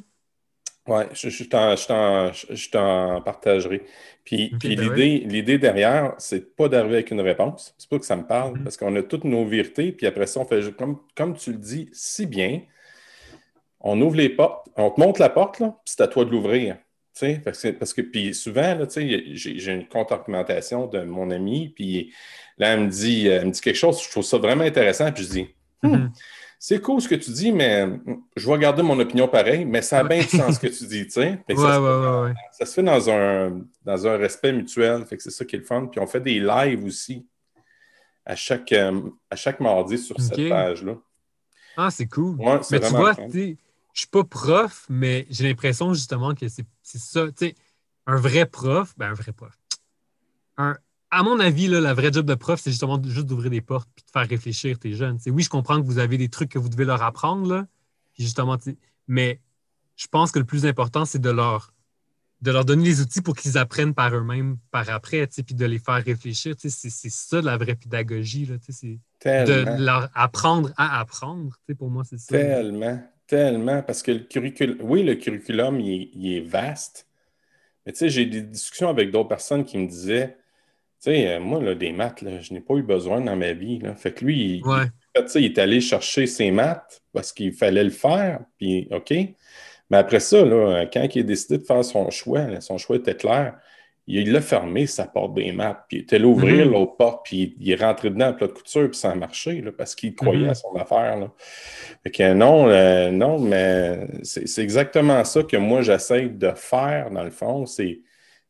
Oui, je, je, t'en, je, t'en, je t'en partagerai. Puis, okay, puis ben l'idée, ouais. l'idée derrière, c'est pas d'arriver avec une réponse. C'est pas que ça me parle, mm-hmm. parce qu'on a toutes nos vérités, puis après ça, on fait, comme, comme tu le dis si bien, on ouvre les portes, on te montre la porte, là, puis c'est à toi de l'ouvrir. Parce que, parce que puis souvent, là, j'ai, j'ai une contre-argumentation de mon amie, puis là, elle me dit, elle me dit quelque chose, je trouve ça vraiment intéressant, puis je dis... Mm-hmm. Hmm, c'est cool ce que tu dis, mais je vais garder mon opinion pareil, mais ça a bien du sens ce que tu dis, tu sais. Ouais, ça, ouais, ouais, ouais. ça se fait dans un, dans un respect mutuel, fait que c'est ça qui est le fun. Puis on fait des lives aussi à chaque, à chaque mardi sur okay. cette page-là. Ah, c'est cool. Ouais, c'est mais tu vois, je ne suis pas prof, mais j'ai l'impression justement que c'est, c'est ça. Tu sais, un vrai prof, ben un vrai prof. Un... À mon avis, là, la vraie job de prof, c'est justement juste d'ouvrir des portes et de faire réfléchir tes jeunes. T'sais, oui, je comprends que vous avez des trucs que vous devez leur apprendre, là, justement, mais je pense que le plus important, c'est de leur, de leur donner les outils pour qu'ils apprennent par eux-mêmes par après, puis de les faire réfléchir. C'est, c'est ça la vraie pédagogie, là, c'est de leur apprendre à apprendre. Pour moi, c'est ça. Tellement, là. tellement. Parce que le curriculum, oui, le curriculum, il, il est vaste. Mais tu sais, j'ai des discussions avec d'autres personnes qui me disaient. Tu sais, moi, là, des maths, là, je n'ai pas eu besoin dans ma vie. Là. Fait que lui, il, ouais. il, il est allé chercher ses maths parce qu'il fallait le faire, puis OK. Mais après ça, là, quand il a décidé de faire son choix, là, son choix était clair, il a fermé sa porte des maths, puis il était allé ouvrir mm-hmm. l'autre porte, puis il est rentré dedans à plat de couture, puis ça a marché, là, parce qu'il croyait mm-hmm. à son affaire. Là. Fait que non, euh, non, mais c'est, c'est exactement ça que moi, j'essaie de faire, dans le fond, c'est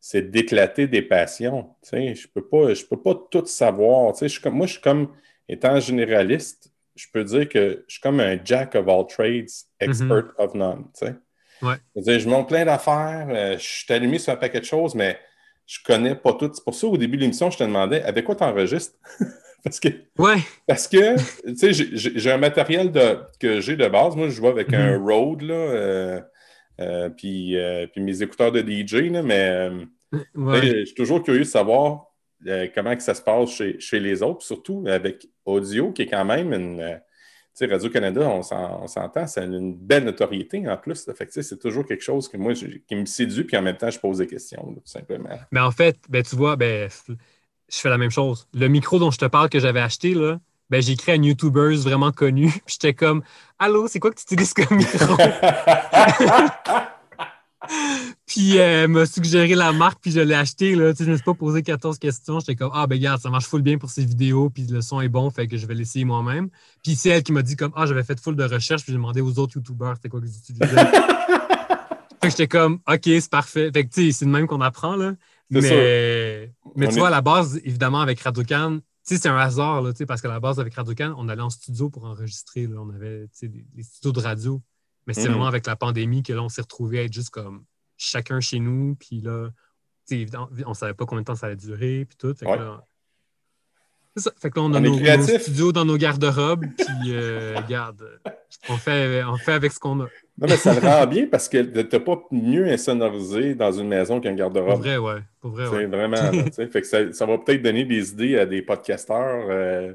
c'est d'éclater des passions. Tu sais, je peux pas, je peux pas tout savoir. Tu sais, je suis comme, moi, je suis comme, étant généraliste, je peux dire que je suis comme un jack of all trades, expert mm-hmm. of none. Tu sais. Ouais. Je veux dire, je monte plein d'affaires, je suis allumé sur un paquet de choses, mais je connais pas tout. C'est pour ça, au début de l'émission, je te demandais, avec quoi t'enregistres? Parce que, ouais. parce que tu sais, j'ai, j'ai un matériel de, que j'ai de base. Moi, je joue avec mm-hmm. un Rode, là, euh, Euh, puis, euh, puis mes écouteurs de D J, là, mais euh, ouais. là, je suis toujours curieux de savoir euh, comment que ça se passe chez, chez les autres, surtout avec audio, qui est quand même une... Euh, tu sais, Radio-Canada, on, s'en, on s'entend, ça a une belle notoriété en plus. Là, fait que, c'est toujours quelque chose que moi, je, qui me séduit, puis en même temps, je pose des questions, là, tout simplement. Mais en fait, ben, tu vois, ben, je fais la même chose. Le micro dont je te parle que j'avais acheté, là, ben, j'ai créé une YouTuber vraiment connue. Puis j'étais comme, allô, c'est quoi que tu utilises comme micro? Puis euh, elle m'a suggéré la marque, puis je l'ai acheté. Là. Je ne me suis pas posé quatorze questions. J'étais comme, ah, ben regarde, ça marche full bien pour ces vidéos, puis le son est bon, fait que je vais l'essayer moi-même. Puis c'est elle qui m'a dit, comme, ah, j'avais fait full de recherche, puis j'ai demandé aux autres YouTubers c'était quoi que j'utilisais. Fait que j'étais comme, ok, c'est parfait. Fait que tu sais, c'est de même qu'on apprend, là. C'est mais mais tu est... vois, à la base, évidemment, avec Radio-Can, tu sais, c'est un hasard, là, parce qu'à la base, avec Radio-Can, on allait en studio pour enregistrer. Là. On avait des, des studios de radio. Mais c'est mm-hmm. vraiment avec la pandémie que là, on s'est retrouvés à être juste comme chacun chez nous. Puis là, on ne savait pas combien de temps ça allait durer. Puis tout. Fait que, ouais. là, c'est ça. Fait que là, on a on nos, nos studios dans nos garde-robes. Puis, euh, regarde, on fait, on fait avec ce qu'on a. Non, mais ça le rend bien parce que t'as pas mieux insonorisé dans une maison qu'un garde-robe. Pour vrai, ouais. Pour vrai, ouais. C'est vraiment, tu sais, fait que ça, ça va peut-être donner des idées à des podcasteurs, euh,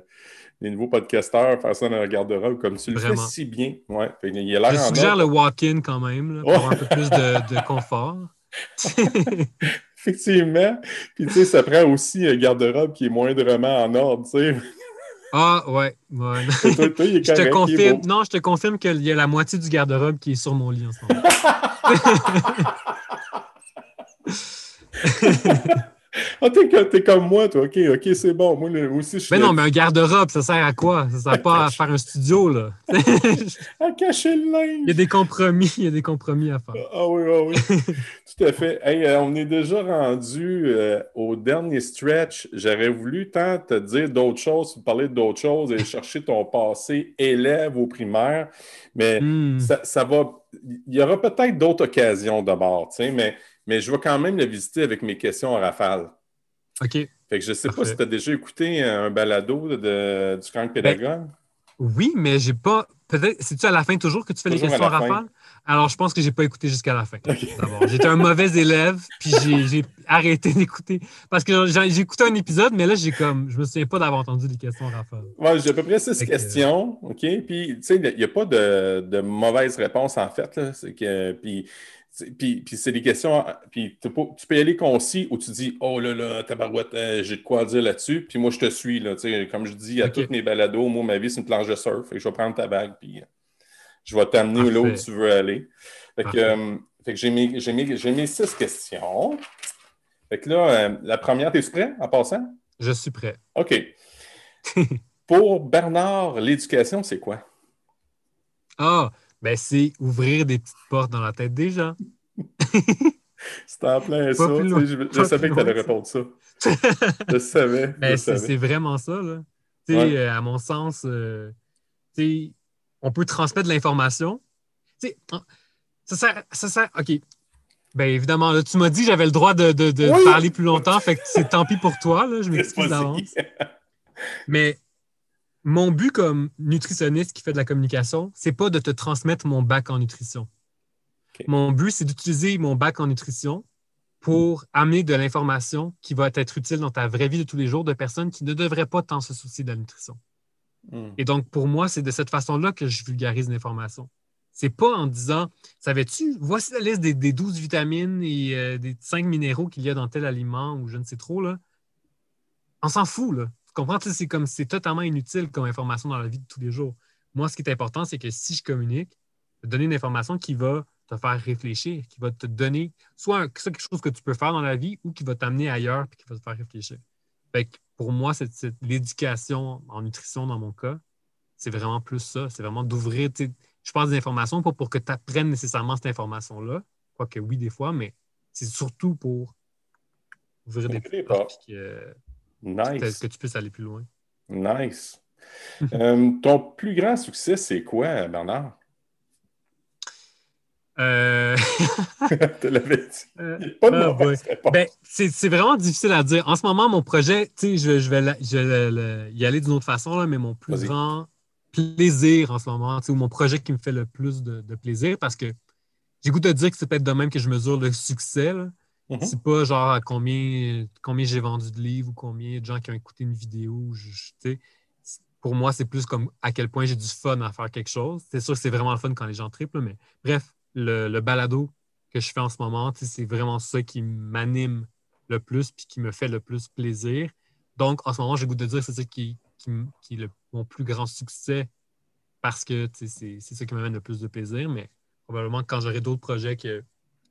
des nouveaux podcasteurs, faire ça dans un garde-robe comme tu le vraiment. Fais si bien. Ouais. Fait, il a l'air je en suggère ordre. Le walk-in quand même, là, pour oh! avoir un peu plus de, de confort. Effectivement. Puis tu sais, ça prend aussi un garde-robe qui est moindrement en ordre, tu sais. Ah, ouais. ouais. Toi, toi, toi, il est je, te confirme, non, je te confirme qu'il y a la moitié du garde-robe qui est sur mon lit en ce moment. Ah, t'es, t'es comme moi, toi. OK, OK, c'est bon. Moi le, aussi, je suis. Mais là. Non, mais un garde-robe, ça sert à quoi? Ça sert pas à faire un studio, là. À cacher le linge. Il y a des compromis, il y a des compromis à faire. Ah oui, ah oui. Tout à fait. Hey, on est déjà rendu euh, au dernier stretch. J'aurais voulu tant te dire d'autres choses, te parler d'autres choses et chercher ton passé élève au primaire. Mais mm. ça, ça va. Il y aura peut-être d'autres occasions d'abord, tu sais, mais. Mais je vais quand même le visiter avec mes questions en rafale. OK. Fait que je ne sais Parfait. Pas si tu as déjà écouté un balado de, de, du Franck Pédagogue. Ben, oui, mais j'ai pas. Peut-être. C'est-tu à la fin toujours que tu fais toujours les questions en rafale? Alors, je pense que je n'ai pas écouté jusqu'à la fin. Okay. J'étais un mauvais élève, puis j'ai, j'ai arrêté d'écouter. Parce que j'ai, j'ai écouté un épisode, mais là, j'ai comme. Je me souviens pas d'avoir entendu les questions en rafale. Ouais, j'ai à peu près six fait questions. Que... OK. Puis, tu sais, il n'y a pas de, de mauvaise réponse, en fait. Là. C'est que. Puis. Puis, puis c'est des questions, puis tu peux y aller concis où tu dis « Oh là là, tabarouette, euh, j'ai de quoi dire là-dessus. » Puis moi, je te suis, là, tu sais, comme je dis à okay. toutes mes balados, moi, ma vie, c'est une planche de surf. Fait que je vais prendre ta bague, puis je vais t'amener Parfait. Là où tu veux aller. Fait que, euh, fait que j'ai, mis, j'ai, mis, j'ai mis six questions. Fait que là, euh, la première, t'es-tu prêt en passant? Je suis prêt. OK. Pour Bernard, l'éducation, c'est quoi? Ah! Oh. Ben, c'est ouvrir des petites portes dans la tête des gens. C'est en plein ça. Loin, je je savais que tu allais répondre ça. ça. Je savais. Ben, je c'est, savais. C'est vraiment ça, là. Tu sais, ouais. euh, à mon sens, euh, tu sais, on peut transmettre de l'information. Tu sais, ça sert, ça sert... OK. Bien, évidemment, là, tu m'as dit que j'avais le droit de, de, de oui. parler plus longtemps, fait que c'est tant pis pour toi, là. Je m'excuse d'avance. Mais... Mon but comme nutritionniste qui fait de la communication, c'est pas de te transmettre mon bac en nutrition. Okay. Mon but, c'est d'utiliser mon bac en nutrition pour amener de l'information qui va être utile dans ta vraie vie de tous les jours de personnes qui ne devraient pas tant se soucier de la nutrition. Mm. Et donc, pour moi, c'est de cette façon-là que je vulgarise l'information. C'est pas en disant, savais-tu, voici la liste des, des douze vitamines et euh, des cinq minéraux qu'il y a dans tel aliment ou je ne sais trop, là. On s'en fout, là. Comprends, c'est comme c'est totalement inutile comme information dans la vie de tous les jours. Moi, ce qui est important, c'est que si je communique, donner une information qui va te faire réfléchir, qui va te donner soit un, quelque chose que tu peux faire dans la vie ou qui va t'amener ailleurs et qui va te faire réfléchir. Fait que pour moi, c'est, c'est, l'éducation en nutrition, dans mon cas, c'est vraiment plus ça. C'est vraiment d'ouvrir, tu sais, je pense des informations pas pour que tu apprennes nécessairement cette information-là, quoique oui, des fois, mais c'est surtout pour ouvrir des okay, portes. Nice. Est-ce que tu puisses aller plus loin? Nice. euh, ton plus grand succès, c'est quoi, Bernard? Euh... Te l'avais dit. Euh... Pas de ah, ouais. ben, c'est, c'est vraiment difficile à dire. En ce moment, mon projet, tu sais, je, je vais, la, je vais la, y aller d'une autre façon, là, mais mon plus Vas-y. Grand plaisir en ce moment, ou mon projet qui me fait le plus de, de plaisir, parce que j'ai goût de dire que c'est peut-être de même que je mesure le succès, là. Mm-hmm. C'est pas genre à combien, combien j'ai vendu de livres ou combien de gens qui ont écouté une vidéo. Je, je, pour moi, c'est plus comme à quel point j'ai du fun à faire quelque chose. C'est sûr que c'est vraiment le fun quand les gens triplent, mais bref, le, le balado que je fais en ce moment, c'est vraiment ça qui m'anime le plus puis qui me fait le plus plaisir. Donc, en ce moment, j'ai le goût de dire que c'est ça qui, qui, qui est le, mon plus grand succès parce que c'est, c'est ça qui m'amène le plus de plaisir, mais probablement quand j'aurai d'autres projets que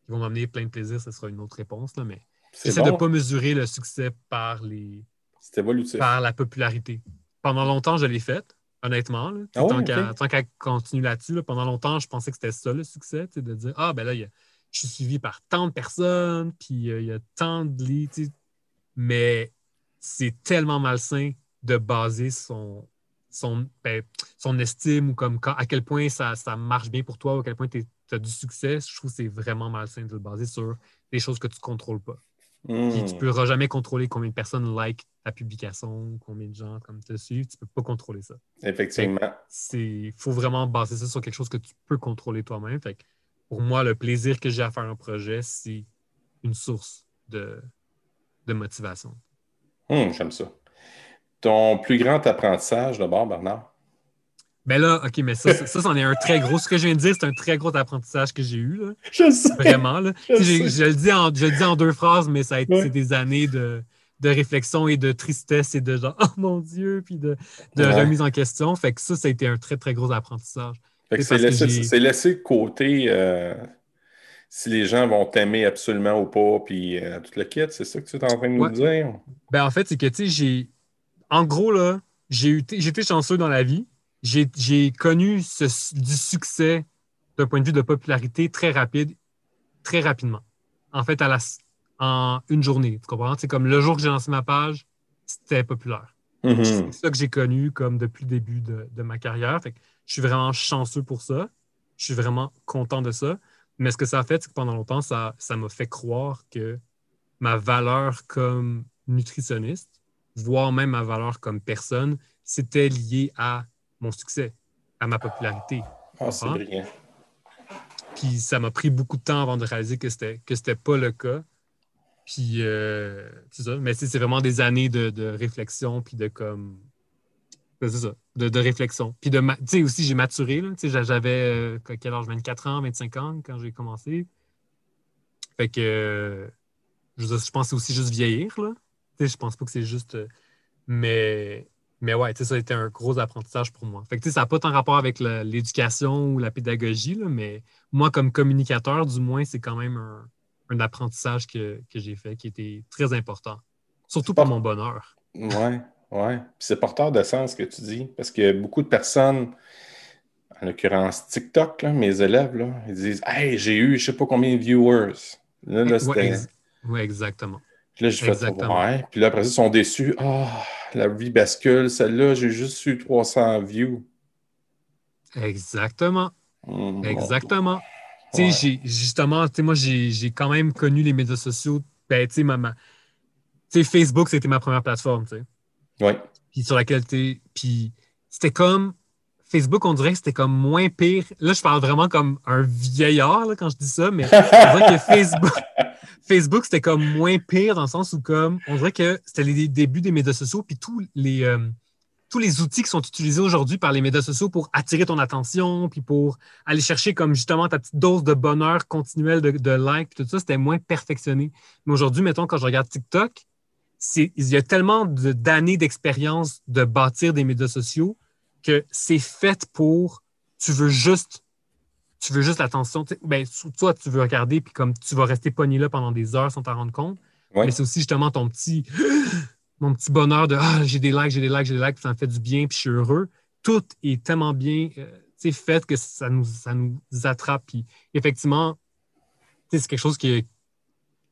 qui vont m'amener plein de plaisir, ce sera une autre réponse, là, mais j'essaie bon. de ne pas mesurer le succès par les... C'est évolutif. Par la popularité. Pendant longtemps, je l'ai faite, honnêtement. Là, ah ouais, tant okay. qu'à, tant qu'à continuer là-dessus, là, pendant longtemps, je pensais que c'était ça le succès, de dire ah, ben là, y a, je suis suivi par tant de personnes, puis il euh, y a tant de leads. Mais c'est tellement malsain de baser son, son, ben, son estime ou comme quand, à quel point ça, ça marche bien pour toi ou à quel point tu as du succès. Je trouve que c'est vraiment malsain de le baser sur des choses que tu ne contrôles pas. Mmh. Puis tu ne pourras jamais contrôler combien de personnes like ta publication, combien de gens comme te suivent. Tu ne peux pas contrôler ça. Effectivement. Il faut vraiment baser ça sur quelque chose que tu peux contrôler toi-même. Fait que pour moi, le plaisir que j'ai à faire un projet, c'est une source de, de motivation. Mmh, j'aime ça. Ton plus grand apprentissage d'abord, Bernard? Ben là, OK, mais ça, ça, ça, c'en est un très gros. Ce que je viens de dire, c'est un très gros apprentissage que j'ai eu. Là. Je sais. Vraiment. Là. Je, sais. je, le dis en, je le dis en deux phrases, mais ça a été ouais. des années de, de réflexion et de tristesse et de genre, oh mon Dieu, puis de, de ouais. remise en question. Fait que ça, ça a été un très, très gros apprentissage. Fait que c'est, laissé, que c'est laissé de côté euh, si les gens vont t'aimer absolument ou pas, puis euh, tout le kit, c'est ça que tu es en train de nous ouais. dire? Ben en fait, c'est que, tu sais, j'ai. En gros, là, j'ai, eu t- j'ai été chanceux dans la vie. J'ai, j'ai connu ce, du succès d'un point de vue de popularité très rapide, très rapidement. En fait, à la, en une journée, tu comprends? C'est comme le jour que j'ai lancé ma page, c'était populaire. Mm-hmm. C'est ça que j'ai connu comme depuis le début de, de ma carrière. Fait que je suis vraiment chanceux pour ça. Je suis vraiment content de ça. Mais ce que ça a fait, c'est que pendant longtemps, ça, ça m'a fait croire que ma valeur comme nutritionniste, voire même ma valeur comme personne, c'était lié à mon succès, à ma popularité. Ah, c'est brillant. Puis ça m'a pris beaucoup de temps avant de réaliser que c'était que c'était pas le cas. Puis euh, c'est ça. Mais c'est, c'est vraiment des années de, de réflexion, puis de comme... C'est ça, de, de réflexion. Puis de... Tu sais, aussi, j'ai maturé. Là, j'avais, euh, quel âge? vingt-quatre ans, vingt-cinq ans, quand j'ai commencé. Fait que... Euh, je, je pense que c'est aussi juste vieillir, là. Tu sais, je pense pas que c'est juste... Mais... Mais ouais, ça a été un gros apprentissage pour moi. Fait que ça n'a pas tant rapport avec la, l'éducation ou la pédagogie, là, mais moi, comme communicateur, du moins, c'est quand même un, un apprentissage que, que j'ai fait qui était très important. Surtout pour mon bonheur. Ouais, ouais. Puis c'est porteur de sens ce que tu dis. Parce que beaucoup de personnes, en l'occurrence TikTok, là, mes élèves, là, ils disent « Hey, j'ai eu je ne sais pas combien de viewers. » Là, là c'était... Ouais, ex- ouais, exactement. Puis là, j'ai fait « Ouais. » Puis là, après ça, ils sont déçus. « Ah! Oh. » La vie bascule, celle-là, j'ai juste eu trois cents views. Exactement. Mmh, Exactement. Bon. Ouais. J'ai, justement, moi, j'ai, j'ai quand même connu les médias sociaux. Ben, tu sais, Facebook, c'était ma première plateforme. Oui. Puis sur laquelle tu Puis c'était comme. Facebook, on dirait que c'était comme moins pire. Là, je parle vraiment comme un vieillard là, quand je dis ça, mais on dirait que Facebook, Facebook, c'était comme moins pire dans le sens où comme on dirait que c'était les débuts des médias sociaux, puis tous les, euh, tous les outils qui sont utilisés aujourd'hui par les médias sociaux pour attirer ton attention, puis pour aller chercher comme justement ta petite dose de bonheur continuelle de, de likes, puis tout ça, c'était moins perfectionné. Mais aujourd'hui, mettons, quand je regarde TikTok, c'est, il y a tellement de, d'années d'expérience de bâtir des médias sociaux que c'est fait pour, tu veux juste, tu veux juste l'attention. Ben, toi, tu veux regarder, puis comme tu vas rester pogné là pendant des heures sans t'en rendre compte. Ouais. Mais c'est aussi justement ton petit, mon petit bonheur de ah, j'ai des likes, j'ai des likes, j'ai des likes, puis ça me fait du bien, puis je suis heureux. Tout est tellement bien euh, fait que ça nous, ça nous attrape. Puis effectivement, c'est quelque chose qui est.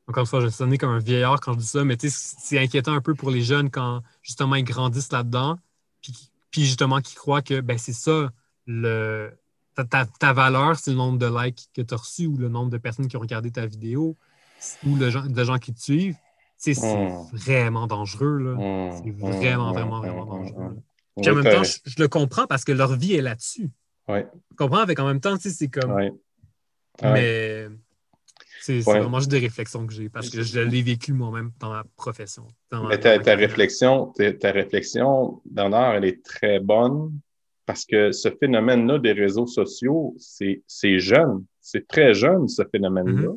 Encore une fois, je vais sonner comme un vieillard quand je dis ça, mais c'est inquiétant un peu pour les jeunes quand justement ils grandissent là-dedans. Puis Puis justement, qui croient que ben, c'est ça, le, ta, ta, ta valeur, c'est le nombre de likes que tu as reçus ou le nombre de personnes qui ont regardé ta vidéo ou le gens, de gens qui te suivent. C'est, c'est mmh. vraiment dangereux. Là. Mmh. C'est vraiment, mmh. vraiment, vraiment dangereux. Mmh. Puis en oui, même t'es... temps, je, je le comprends parce que leur vie est là-dessus. Ouais. Je comprends avec en même temps, tu sais, c'est comme... Ouais. Ouais. Mais c'est, c'est ouais. vraiment juste des réflexions que j'ai parce que je l'ai vécu moi-même dans ma profession. Mais ta, ta réflexion, ta, ta réflexion, Bernard, elle est très bonne parce que ce phénomène-là des réseaux sociaux, c'est, c'est jeune. C'est très jeune, ce phénomène-là.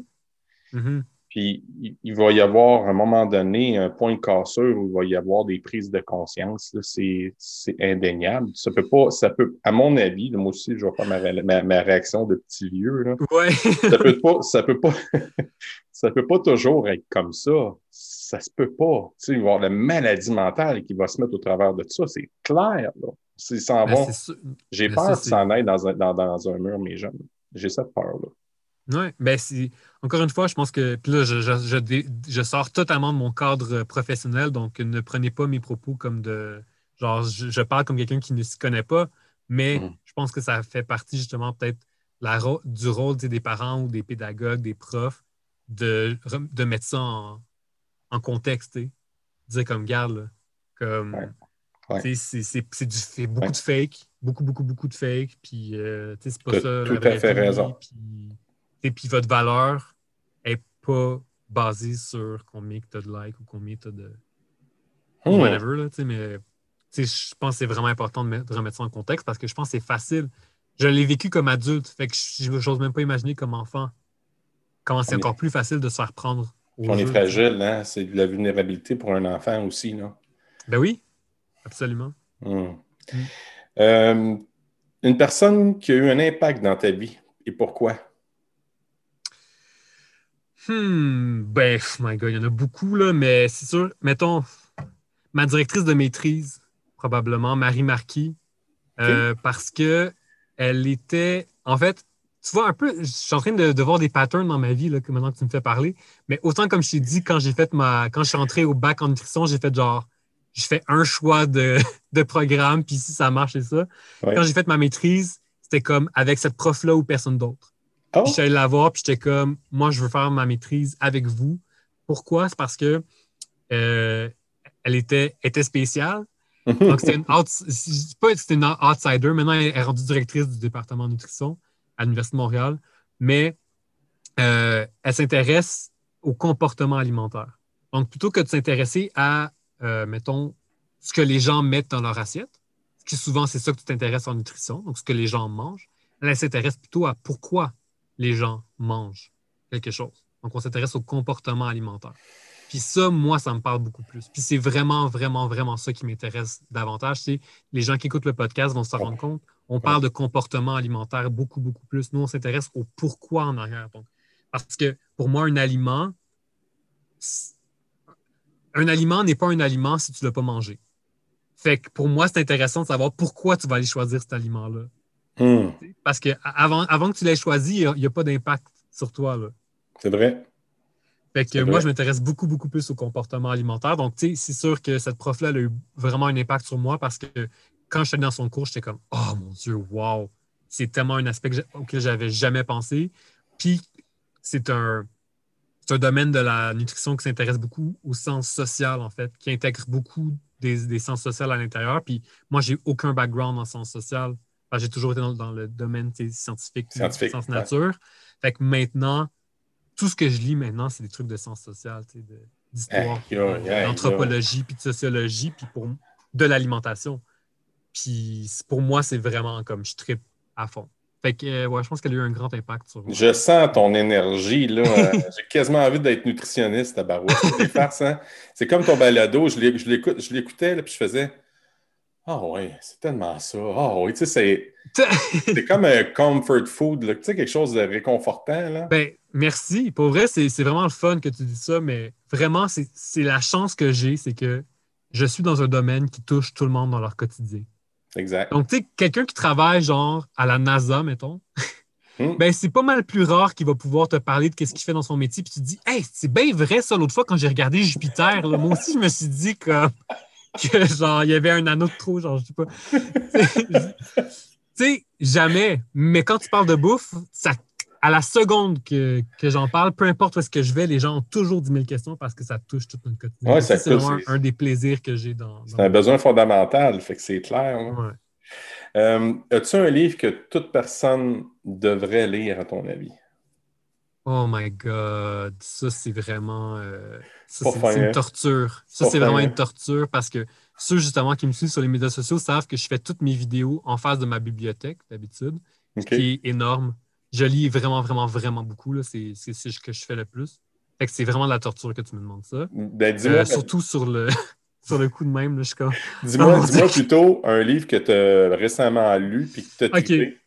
Mm-hmm. Mm-hmm. Puis, il va y avoir, à un moment donné, un point de cassure où il va y avoir des prises de conscience. Là, c'est, c'est indéniable. Ça peut pas, ça peut, à mon avis, moi aussi, je vais faire ma, ma, ma réaction de petit vieux. Là. Ouais. ça peut pas, ça peut pas, ça peut pas toujours être comme ça. Ça se peut pas. Tu sais, il va y avoir la maladie mentale qui va se mettre au travers de ça. C'est clair, là. S'ils s'en ben, vont. C'est J'ai ben, peur qu'ils s'en aillent dans un, dans, dans un mur, mes jeunes. J'ai cette peur-là. Oui, bien, si, encore une fois, je pense que puis là, je, je, je, je sors totalement de mon cadre professionnel, donc ne prenez pas mes propos comme de... Genre, je, je parle comme quelqu'un qui ne s'y connaît pas, mais mmh. je pense que ça fait partie, justement, peut-être la, du rôle des parents ou des pédagogues, des profs, de, de mettre ça en, en contexte, t'sais. Dire comme, garde, là, comme... Ouais. Ouais. C'est, c'est, c'est, c'est, du, c'est beaucoup ouais. de fake, beaucoup, beaucoup, beaucoup de fake, puis euh, c'est pas T'as, ça tout la à fait vie, raison. Puis... Et puis, votre valeur n'est pas basée sur combien tu as de likes ou combien tu as de... Hmm. Whatever, là, tu sais, mais tu sais, je pense que c'est vraiment important de, mettre, de remettre ça en contexte parce que je pense que c'est facile. Je l'ai vécu comme adulte, fait que je n'ose même pas imaginer comme enfant comment c'est on encore est... plus facile de se faire prendre au On jeu, est fragile, hein? C'est de la vulnérabilité pour un enfant aussi, là. Ben oui, absolument. Hmm. Hmm. Euh, une personne qui a eu un impact dans ta vie, et pourquoi? Hmm, ben, my God, il y en a beaucoup, là, mais c'est sûr, mettons, ma directrice de maîtrise, probablement, Marie Marquis, euh, okay. parce que elle était, en fait, tu vois, un peu, je suis en train de, de voir des patterns dans ma vie, là, maintenant que tu me fais parler, mais autant comme je t'ai dit, quand j'ai fait ma, quand je suis entré au bac en nutrition, j'ai fait genre, je fais un choix de, de programme, puis si ça marche, c'est ça. Ouais. Quand j'ai fait ma maîtrise, c'était comme avec cette prof-là ou personne d'autre. Oh. Puis je suis allé la voir, puis j'étais comme, moi, je veux faire ma maîtrise avec vous. Pourquoi? C'est parce que euh, elle était, était spéciale. Donc, c'était une, out, pas, c'était une outsider. Maintenant, elle est rendue directrice du département de nutrition à l'Université de Montréal. Mais euh, elle s'intéresse au comportement alimentaire. Donc, plutôt que de s'intéresser à, euh, mettons, ce que les gens mettent dans leur assiette, ce qui souvent, c'est ça que tu t'intéresses en nutrition, donc ce que les gens mangent, elle, elle s'intéresse plutôt à pourquoi les gens mangent quelque chose. Donc, on s'intéresse au comportement alimentaire. Puis ça, moi, ça me parle beaucoup plus. Puis c'est vraiment, vraiment, vraiment ça qui m'intéresse davantage. C'est les gens qui écoutent le podcast vont se rendre compte. On parle de comportement alimentaire beaucoup, beaucoup plus. Nous, on s'intéresse au pourquoi en arrière. Donc, parce que pour moi, un aliment, un aliment n'est pas un aliment si tu ne l'as pas mangé. Fait que pour moi, c'est intéressant de savoir pourquoi tu vas aller choisir cet aliment-là. Hum. Parce que avant, avant que tu l'aies choisi, il n'y a, a pas d'impact sur toi, là. C'est vrai. Fait que c'est moi, vrai. Je m'intéresse beaucoup, beaucoup plus au comportement alimentaire. Donc, tu sais, c'est sûr que cette prof-là elle a eu vraiment un impact sur moi parce que quand je suis allé dans son cours, j'étais comme « Oh mon Dieu, wow! » C'est tellement un aspect que auquel je n'avais jamais pensé. Puis, c'est un, c'est un domaine de la nutrition qui s'intéresse beaucoup au sens social, en fait, qui intègre beaucoup des, des sens sociaux à l'intérieur. Puis moi, j'ai aucun background en sens social. Enfin, j'ai toujours été dans, dans le domaine scientifique, scientifique science nature. Ouais. Fait que maintenant, tout ce que je lis maintenant, c'est des trucs de sciences sociales, de, d'histoire, hey, yo, hey, d'anthropologie, puis de sociologie, puis pour de l'alimentation. Puis pour moi, c'est vraiment comme je trippe à fond. Fait que euh, ouais, je pense qu'elle a eu un grand impact sur moi. Je sens ton énergie, là. J'ai quasiment envie d'être nutritionniste à Barouette. C'est farce, hein? C'est comme ton balado. Je, l'ai, je, l'écoute, je l'écoutais, là, puis je faisais... Ah oh oui, c'est tellement ça. Ah oh oui, tu sais, c'est, c'est comme un comfort food, là. Tu sais, quelque chose de réconfortant, là. Ben, merci. Pour vrai, c'est, c'est vraiment le fun que tu dis ça, mais vraiment, c'est, c'est la chance que j'ai, c'est que je suis dans un domaine qui touche tout le monde dans leur quotidien. Exact. Donc, tu sais, quelqu'un qui travaille, genre, à la NASA, mettons, hmm. ben, c'est pas mal plus rare qu'il va pouvoir te parler de qu'est-ce qu'il fait dans son métier, puis tu te dis, hey, c'est bien vrai ça, l'autre fois, quand j'ai regardé Jupiter, là, moi aussi, je me suis dit comme... que genre, il y avait un anneau de trop, genre, je sais pas. Tu sais, jamais. Mais quand tu parles de bouffe, ça, à la seconde que, que j'en parle, peu importe où est-ce que je vais, les gens ont toujours dix mille questions parce que ça touche toute notre quotidien. Ouais, ça c'est touche, vraiment c'est... un des plaisirs que j'ai dans... dans c'est un besoin fondamental, fait que c'est clair. Hein? Ouais. Euh, as-tu un livre que toute personne devrait lire, à ton avis? Oh my God, ça c'est vraiment euh, ça, c'est, c'est une torture. Ça c'est vraiment une torture parce que ceux justement qui me suivent sur les médias sociaux savent que je fais toutes mes vidéos en face de ma bibliothèque d'habitude, okay. Ce qui est énorme. Je lis vraiment, vraiment, vraiment beaucoup. Là. C'est, c'est, c'est ce que je fais le plus. Fait que c'est vraiment de la torture que tu me demandes ça. Ben, dis-moi, euh, surtout ben... sur le... sur le coup de même, là, je suis comme... Dis-moi, dis-moi plutôt un livre que tu as récemment lu puis que tu as tweeté. Okay.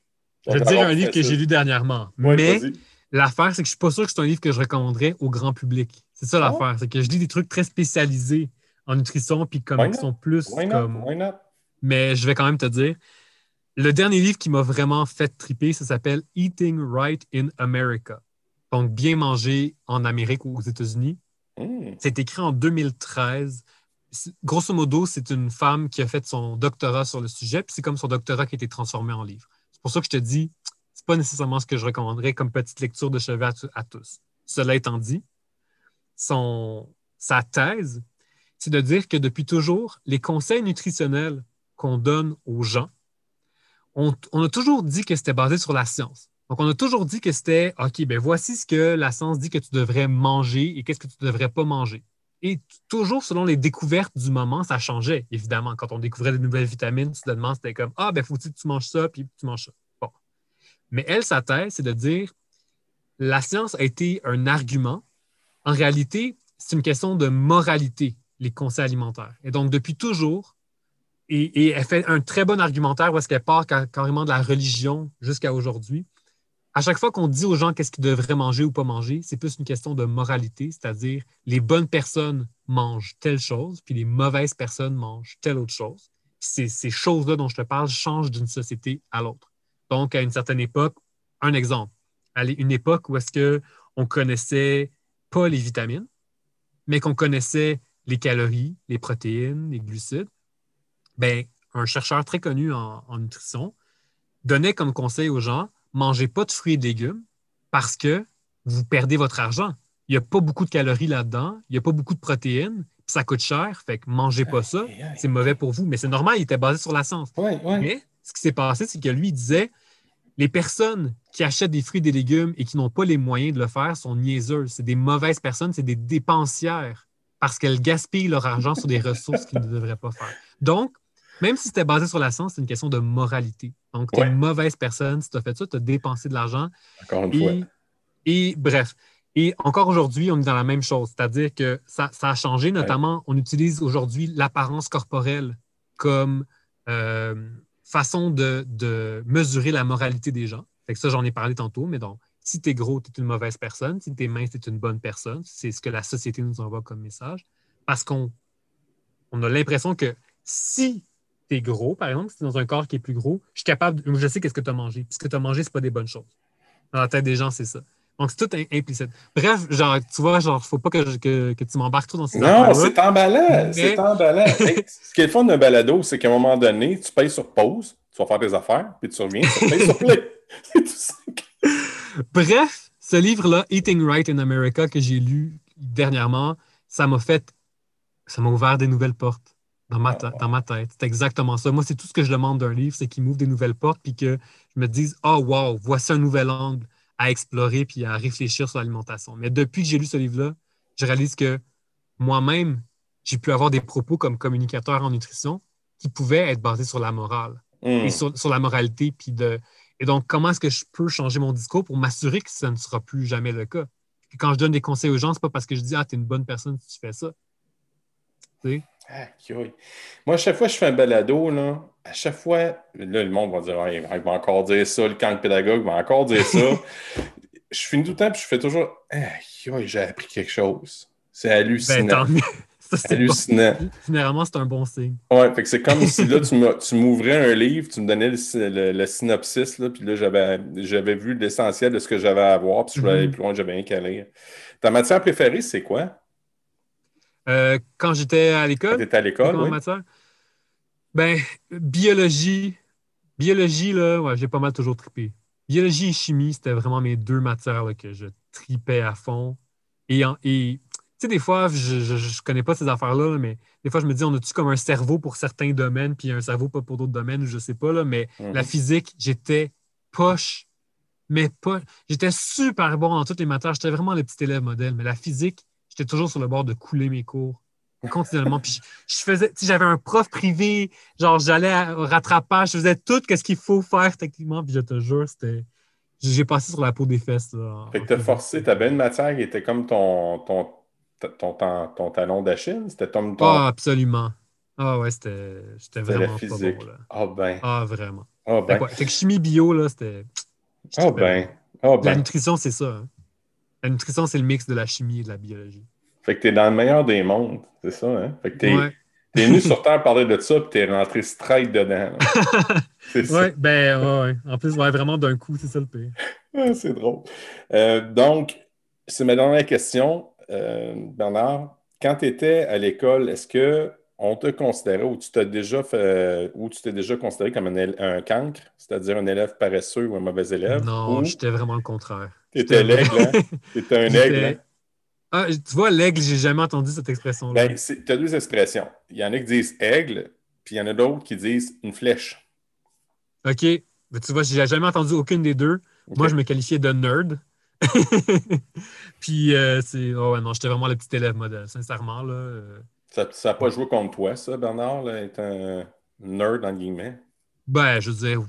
Je vais te dire un livre que j'ai lu dernièrement. Ouais, mais vas-y. L'affaire, c'est que je suis pas sûr que c'est un livre que je recommanderais au grand public. C'est ça l'affaire. Oh. C'est que je lis des trucs très spécialisés en nutrition puis comme qui sont plus... Why comme... Why not? Mais je vais quand même te dire. Le dernier livre qui m'a vraiment fait triper, ça s'appelle « Eating Right in America ». Donc, « Bien manger en Amérique ou aux États-Unis mm. ». C'est écrit en deux mille treize. Grosso modo, c'est une femme qui a fait son doctorat sur le sujet, puis c'est comme son doctorat qui a été transformé en livre. C'est pour ça que je te dis, c'est pas nécessairement ce que je recommanderais comme petite lecture de chevet à, à tous. Cela étant dit, son, sa thèse, c'est de dire que depuis toujours, les conseils nutritionnels qu'on donne aux gens, on, on a toujours dit que c'était basé sur la science. Donc, on a toujours dit que c'était, OK, ben voici ce que la science dit que tu devrais manger et qu'est-ce que tu ne devrais pas manger. Et t- toujours selon les découvertes du moment, ça changeait, évidemment. Quand on découvrait de nouvelles vitamines, soudainement, c'était comme « Ah, ben faut-il que tu manges ça, puis tu manges ça. » Bon. Mais elle, sa thèse, c'est de dire « La science a été un argument. En réalité, c'est une question de moralité, les conseils alimentaires. » Et donc, depuis toujours, et, et elle fait un très bon argumentaire parce qu'elle part car- carrément de la religion jusqu'à aujourd'hui. À chaque fois qu'on dit aux gens qu'est-ce qu'ils devraient manger ou pas manger, c'est plus une question de moralité, c'est-à-dire les bonnes personnes mangent telle chose, puis les mauvaises personnes mangent telle autre chose. Ces, ces choses-là dont je te parle changent d'une société à l'autre. Donc, à une certaine époque, un exemple, à une époque où est-ce qu'on ne connaissait pas les vitamines, mais qu'on connaissait les calories, les protéines, les glucides, bien, un chercheur très connu en, en nutrition donnait comme conseil aux gens: mangez pas de fruits et de légumes parce que vous perdez votre argent. Il n'y a pas beaucoup de calories là-dedans, il n'y a pas beaucoup de protéines, puis ça coûte cher, fait que mangez pas ça, c'est mauvais pour vous. Mais c'est normal, il était basé sur la science. Ouais, ouais. Mais ce qui s'est passé, c'est que lui, il disait les personnes qui achètent des fruits et des légumes et qui n'ont pas les moyens de le faire sont niaiseuses. C'est des mauvaises personnes, c'est des dépensières parce qu'elles gaspillent leur argent sur des ressources qu'ils ne devraient pas faire. Donc, même si c'était basé sur la science, c'est une question de moralité. Donc, tu es ouais. une mauvaise personne. Si tu as fait ça, tu as dépensé de l'argent. Encore une et, fois. Et bref. Et encore aujourd'hui, on est dans la même chose. C'est-à-dire que ça, ça a changé. Notamment, ouais. on utilise aujourd'hui l'apparence corporelle comme euh, façon de, de mesurer la moralité des gens. Fait que ça, j'en ai parlé tantôt. Mais donc, si tu es gros, tu es une mauvaise personne. Si tu es mince, tu es une bonne personne. C'est ce que la société nous envoie comme message. Parce qu'on on a l'impression que si... t'es gros, par exemple, si t'es dans un corps qui est plus gros, je suis capable, de, je sais qu'est-ce que t'as mangé. Puis ce que t'as mangé, c'est pas des bonnes choses. Dans la tête des gens, c'est ça. Donc, c'est tout implicite. Bref, genre, tu vois, genre, faut pas que, je, que, que tu m'embarques trop dans ces affaires-là. Non, c'est emballant, mais... c'est emballant. Hey, ce qui est le fun d'un balado, c'est qu'à un moment donné, tu payes sur pause, tu vas faire tes affaires, puis tu reviens, tu payes sur play. C'est tout simple. Bref, ce livre-là, Eating Right in America, que j'ai lu dernièrement, ça m'a fait, ça m'a ouvert des nouvelles portes. Dans ma, ta- dans ma tête. C'est exactement ça. Moi, c'est tout ce que je demande d'un livre, c'est qu'il m'ouvre des nouvelles portes puis que je me dise « Ah, oh, wow, voici un nouvel angle à explorer puis à réfléchir sur l'alimentation. » Mais depuis que j'ai lu ce livre-là, je réalise que moi-même, j'ai pu avoir des propos comme communicateur en nutrition qui pouvaient être basés sur la morale mmh. et sur, sur la moralité. Puis de... Et donc, comment est-ce que je peux changer mon discours pour m'assurer que ça ne sera plus jamais le cas? Puis quand je donne des conseils aux gens, c'est pas parce que je dis « Ah, t'es une bonne personne si tu fais ça. » Tu sais? Ah, moi, à chaque fois que je fais un balado, là, à chaque fois, là, le monde va dire ah, il va encore dire ça, le camp pédagogue va encore dire ça. Je finis tout le temps et je fais toujours ah, j'ai appris quelque chose. C'est hallucinant. Ben, ça, c'est hallucinant. Bon. Généralement, c'est un bon signe. Ouais, fait que c'est comme si là, tu m'ouvrais un livre, tu me donnais le, le, le synopsis, là, puis là, j'avais, j'avais vu l'essentiel de ce que j'avais à voir, puis si je voulais mm-hmm. aller plus loin, j'avais rien qu'à lire. Ta matière préférée, c'est quoi? Euh, quand j'étais à l'école, j'étais à l'école, oui. matière, ben, biologie, biologie, là, ouais, j'ai pas mal toujours trippé. Biologie et chimie, c'était vraiment mes deux matières là, que je tripais à fond. Et, et tu sais, des fois, je, je, je connais pas ces affaires-là, mais des fois, je me dis, on a-tu comme un cerveau pour certains domaines, puis un cerveau pas pour d'autres domaines, je sais pas, là, mais mm-hmm. la physique, j'étais poche, mais pas. J'étais super bon dans toutes les matières, j'étais vraiment le petit élève modèle, mais la physique, j'étais toujours sur le bord de couler mes cours continuellement. Puis je, je faisais, j'avais un prof privé, genre j'allais au rattrapage, je faisais tout ce qu'il faut faire techniquement. Puis je te jure, c'était, j'ai passé sur la peau des fesses. Là, fait que t'as forcé, ta belle matière qui était comme ton, ton, ton, ton, ton talon d'Achille? C'était ton... ton... Ah, absolument. Ah ouais, c'était, c'était vraiment pas bon, là. Ah ben. Ah vraiment. Ah ben. Fait que chimie bio, là, c'était... Ah ben. Ah ben. La nutrition, c'est ça. Hein. La nutrition, c'est le mix de la chimie et de la biologie. Fait que t'es dans le meilleur des mondes, c'est ça, hein? Fait que t'es... Ouais. T'es venu sur Terre parler de ça, puis t'es rentré straight dedans. C'est ça. Ouais, ben, ouais, ouais. En plus, ouais, vraiment d'un coup, c'est ça le pire. C'est drôle. Euh, donc, c'est ma dernière question, euh, Bernard. Quand t'étais à l'école, est-ce que on te considérait ou tu t'es déjà fait, ou tu t'es déjà considéré comme un, un cancre, c'est-à-dire un élève paresseux ou un mauvais élève? Non, ou... j'étais vraiment le contraire. T'étais l'aigle, hein? T'étais un aigle, hein? Ah, tu vois, l'aigle, j'ai jamais entendu cette expression-là. Ben, tu as deux expressions. Il y en a qui disent aigle, puis il y en a d'autres qui disent une flèche. OK. Mais tu vois, j'ai jamais entendu aucune des deux. Okay. Moi, je me qualifiais de nerd. Puis, euh, c'est... Oh, ouais, non, j'étais vraiment le petit élève modèle, sincèrement. Là. Ça n'a pas joué contre toi, ça, Bernard, là, être un nerd, entre guillemets? Ben, je veux dire,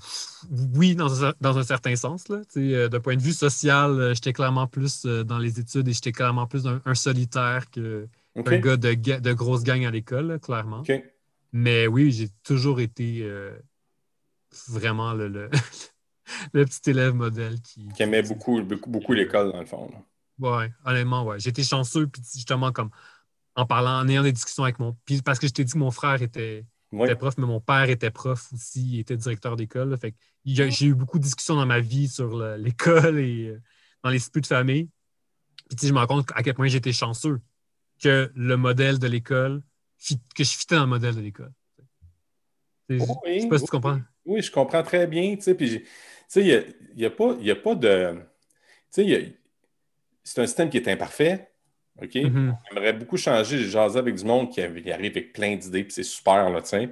oui, dans un, dans un certain sens. Là. Euh, d'un point de vue social, euh, j'étais clairement plus euh, dans les études et j'étais clairement plus un, un solitaire que, okay, qu'un gars de, de grosse gang à l'école, là, clairement. Okay. Mais oui, j'ai toujours été euh, vraiment le, le, le petit élève modèle qui... Qui aimait beaucoup, beaucoup, beaucoup l'école, dans le fond. Oui, honnêtement, oui. J'étais chanceux, puis justement, comme en parlant, en ayant des discussions avec mon... Puis parce que je t'ai dit que mon frère était... Ouais. J'étais prof, mais mon père était prof aussi, il était directeur d'école. Là, fait que j'ai eu beaucoup de discussions dans ma vie sur la, l'école et euh, dans les disputes de famille. Puis tu sais, je me rends compte à quel point j'étais chanceux que le modèle de l'école, fit, que je fitais dans le modèle de l'école. Oui, je sais pas si oui, tu comprends. Oui, je comprends très bien. Tu sais, puis il n'y a, y a, pas, y a pas de... Tu sais, c'est un système qui est imparfait. OK? Mm-hmm. J'aimerais beaucoup changer. J'ai jasé avec du monde qui arrive avec plein d'idées, puis c'est super, là, tiens.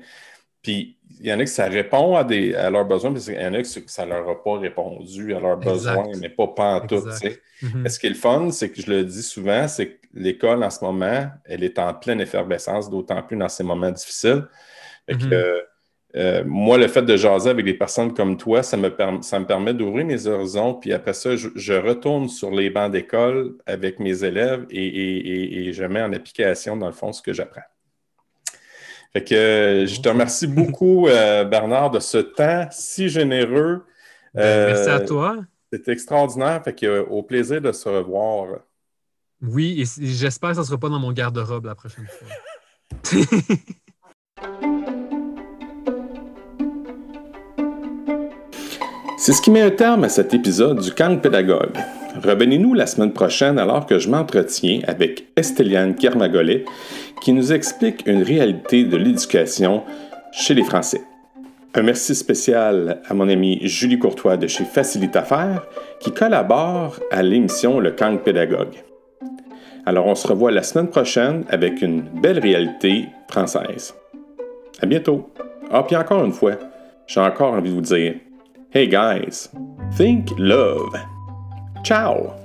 Puis il y en a qui ça répond à, des, à leurs besoins, puis il y en a qui ça leur a pas répondu à leurs exact. besoins, mais pas pantoute, tu sais. Mm-hmm. Ce qui est le fun, c'est que je le dis souvent, c'est que l'école, en ce moment, elle est en pleine effervescence, d'autant plus dans ces moments difficiles. Fait que, mm-hmm. euh, euh, moi, le fait de jaser avec des personnes comme toi, ça me, per- ça me permet d'ouvrir mes horizons. Puis après ça, je, je retourne sur les bancs d'école avec mes élèves et, et, et, et je mets en application, dans le fond, ce que j'apprends. Fait que je te remercie beaucoup, euh, Bernard, de ce temps si généreux. Euh, Merci à toi. C'était extraordinaire. Fait que, au plaisir de se revoir. Oui, et j'espère que ça ne sera pas dans mon garde-robe la prochaine fois. C'est ce qui met un terme à cet épisode du Cancre Pédagogue. Revenez-nous la semaine prochaine alors que je m'entretiens avec Estéliane Kermagollet qui nous explique une réalité de l'éducation chez les Français. Un merci spécial à mon amie Julie Courtois de chez Facilite Affaires qui collabore à l'émission Le Cancre Pédagogue. Alors on se revoit la semaine prochaine avec une belle réalité française. À bientôt! Ah, puis encore une fois, j'ai encore envie de vous dire... Hey guys, think love. Ciao!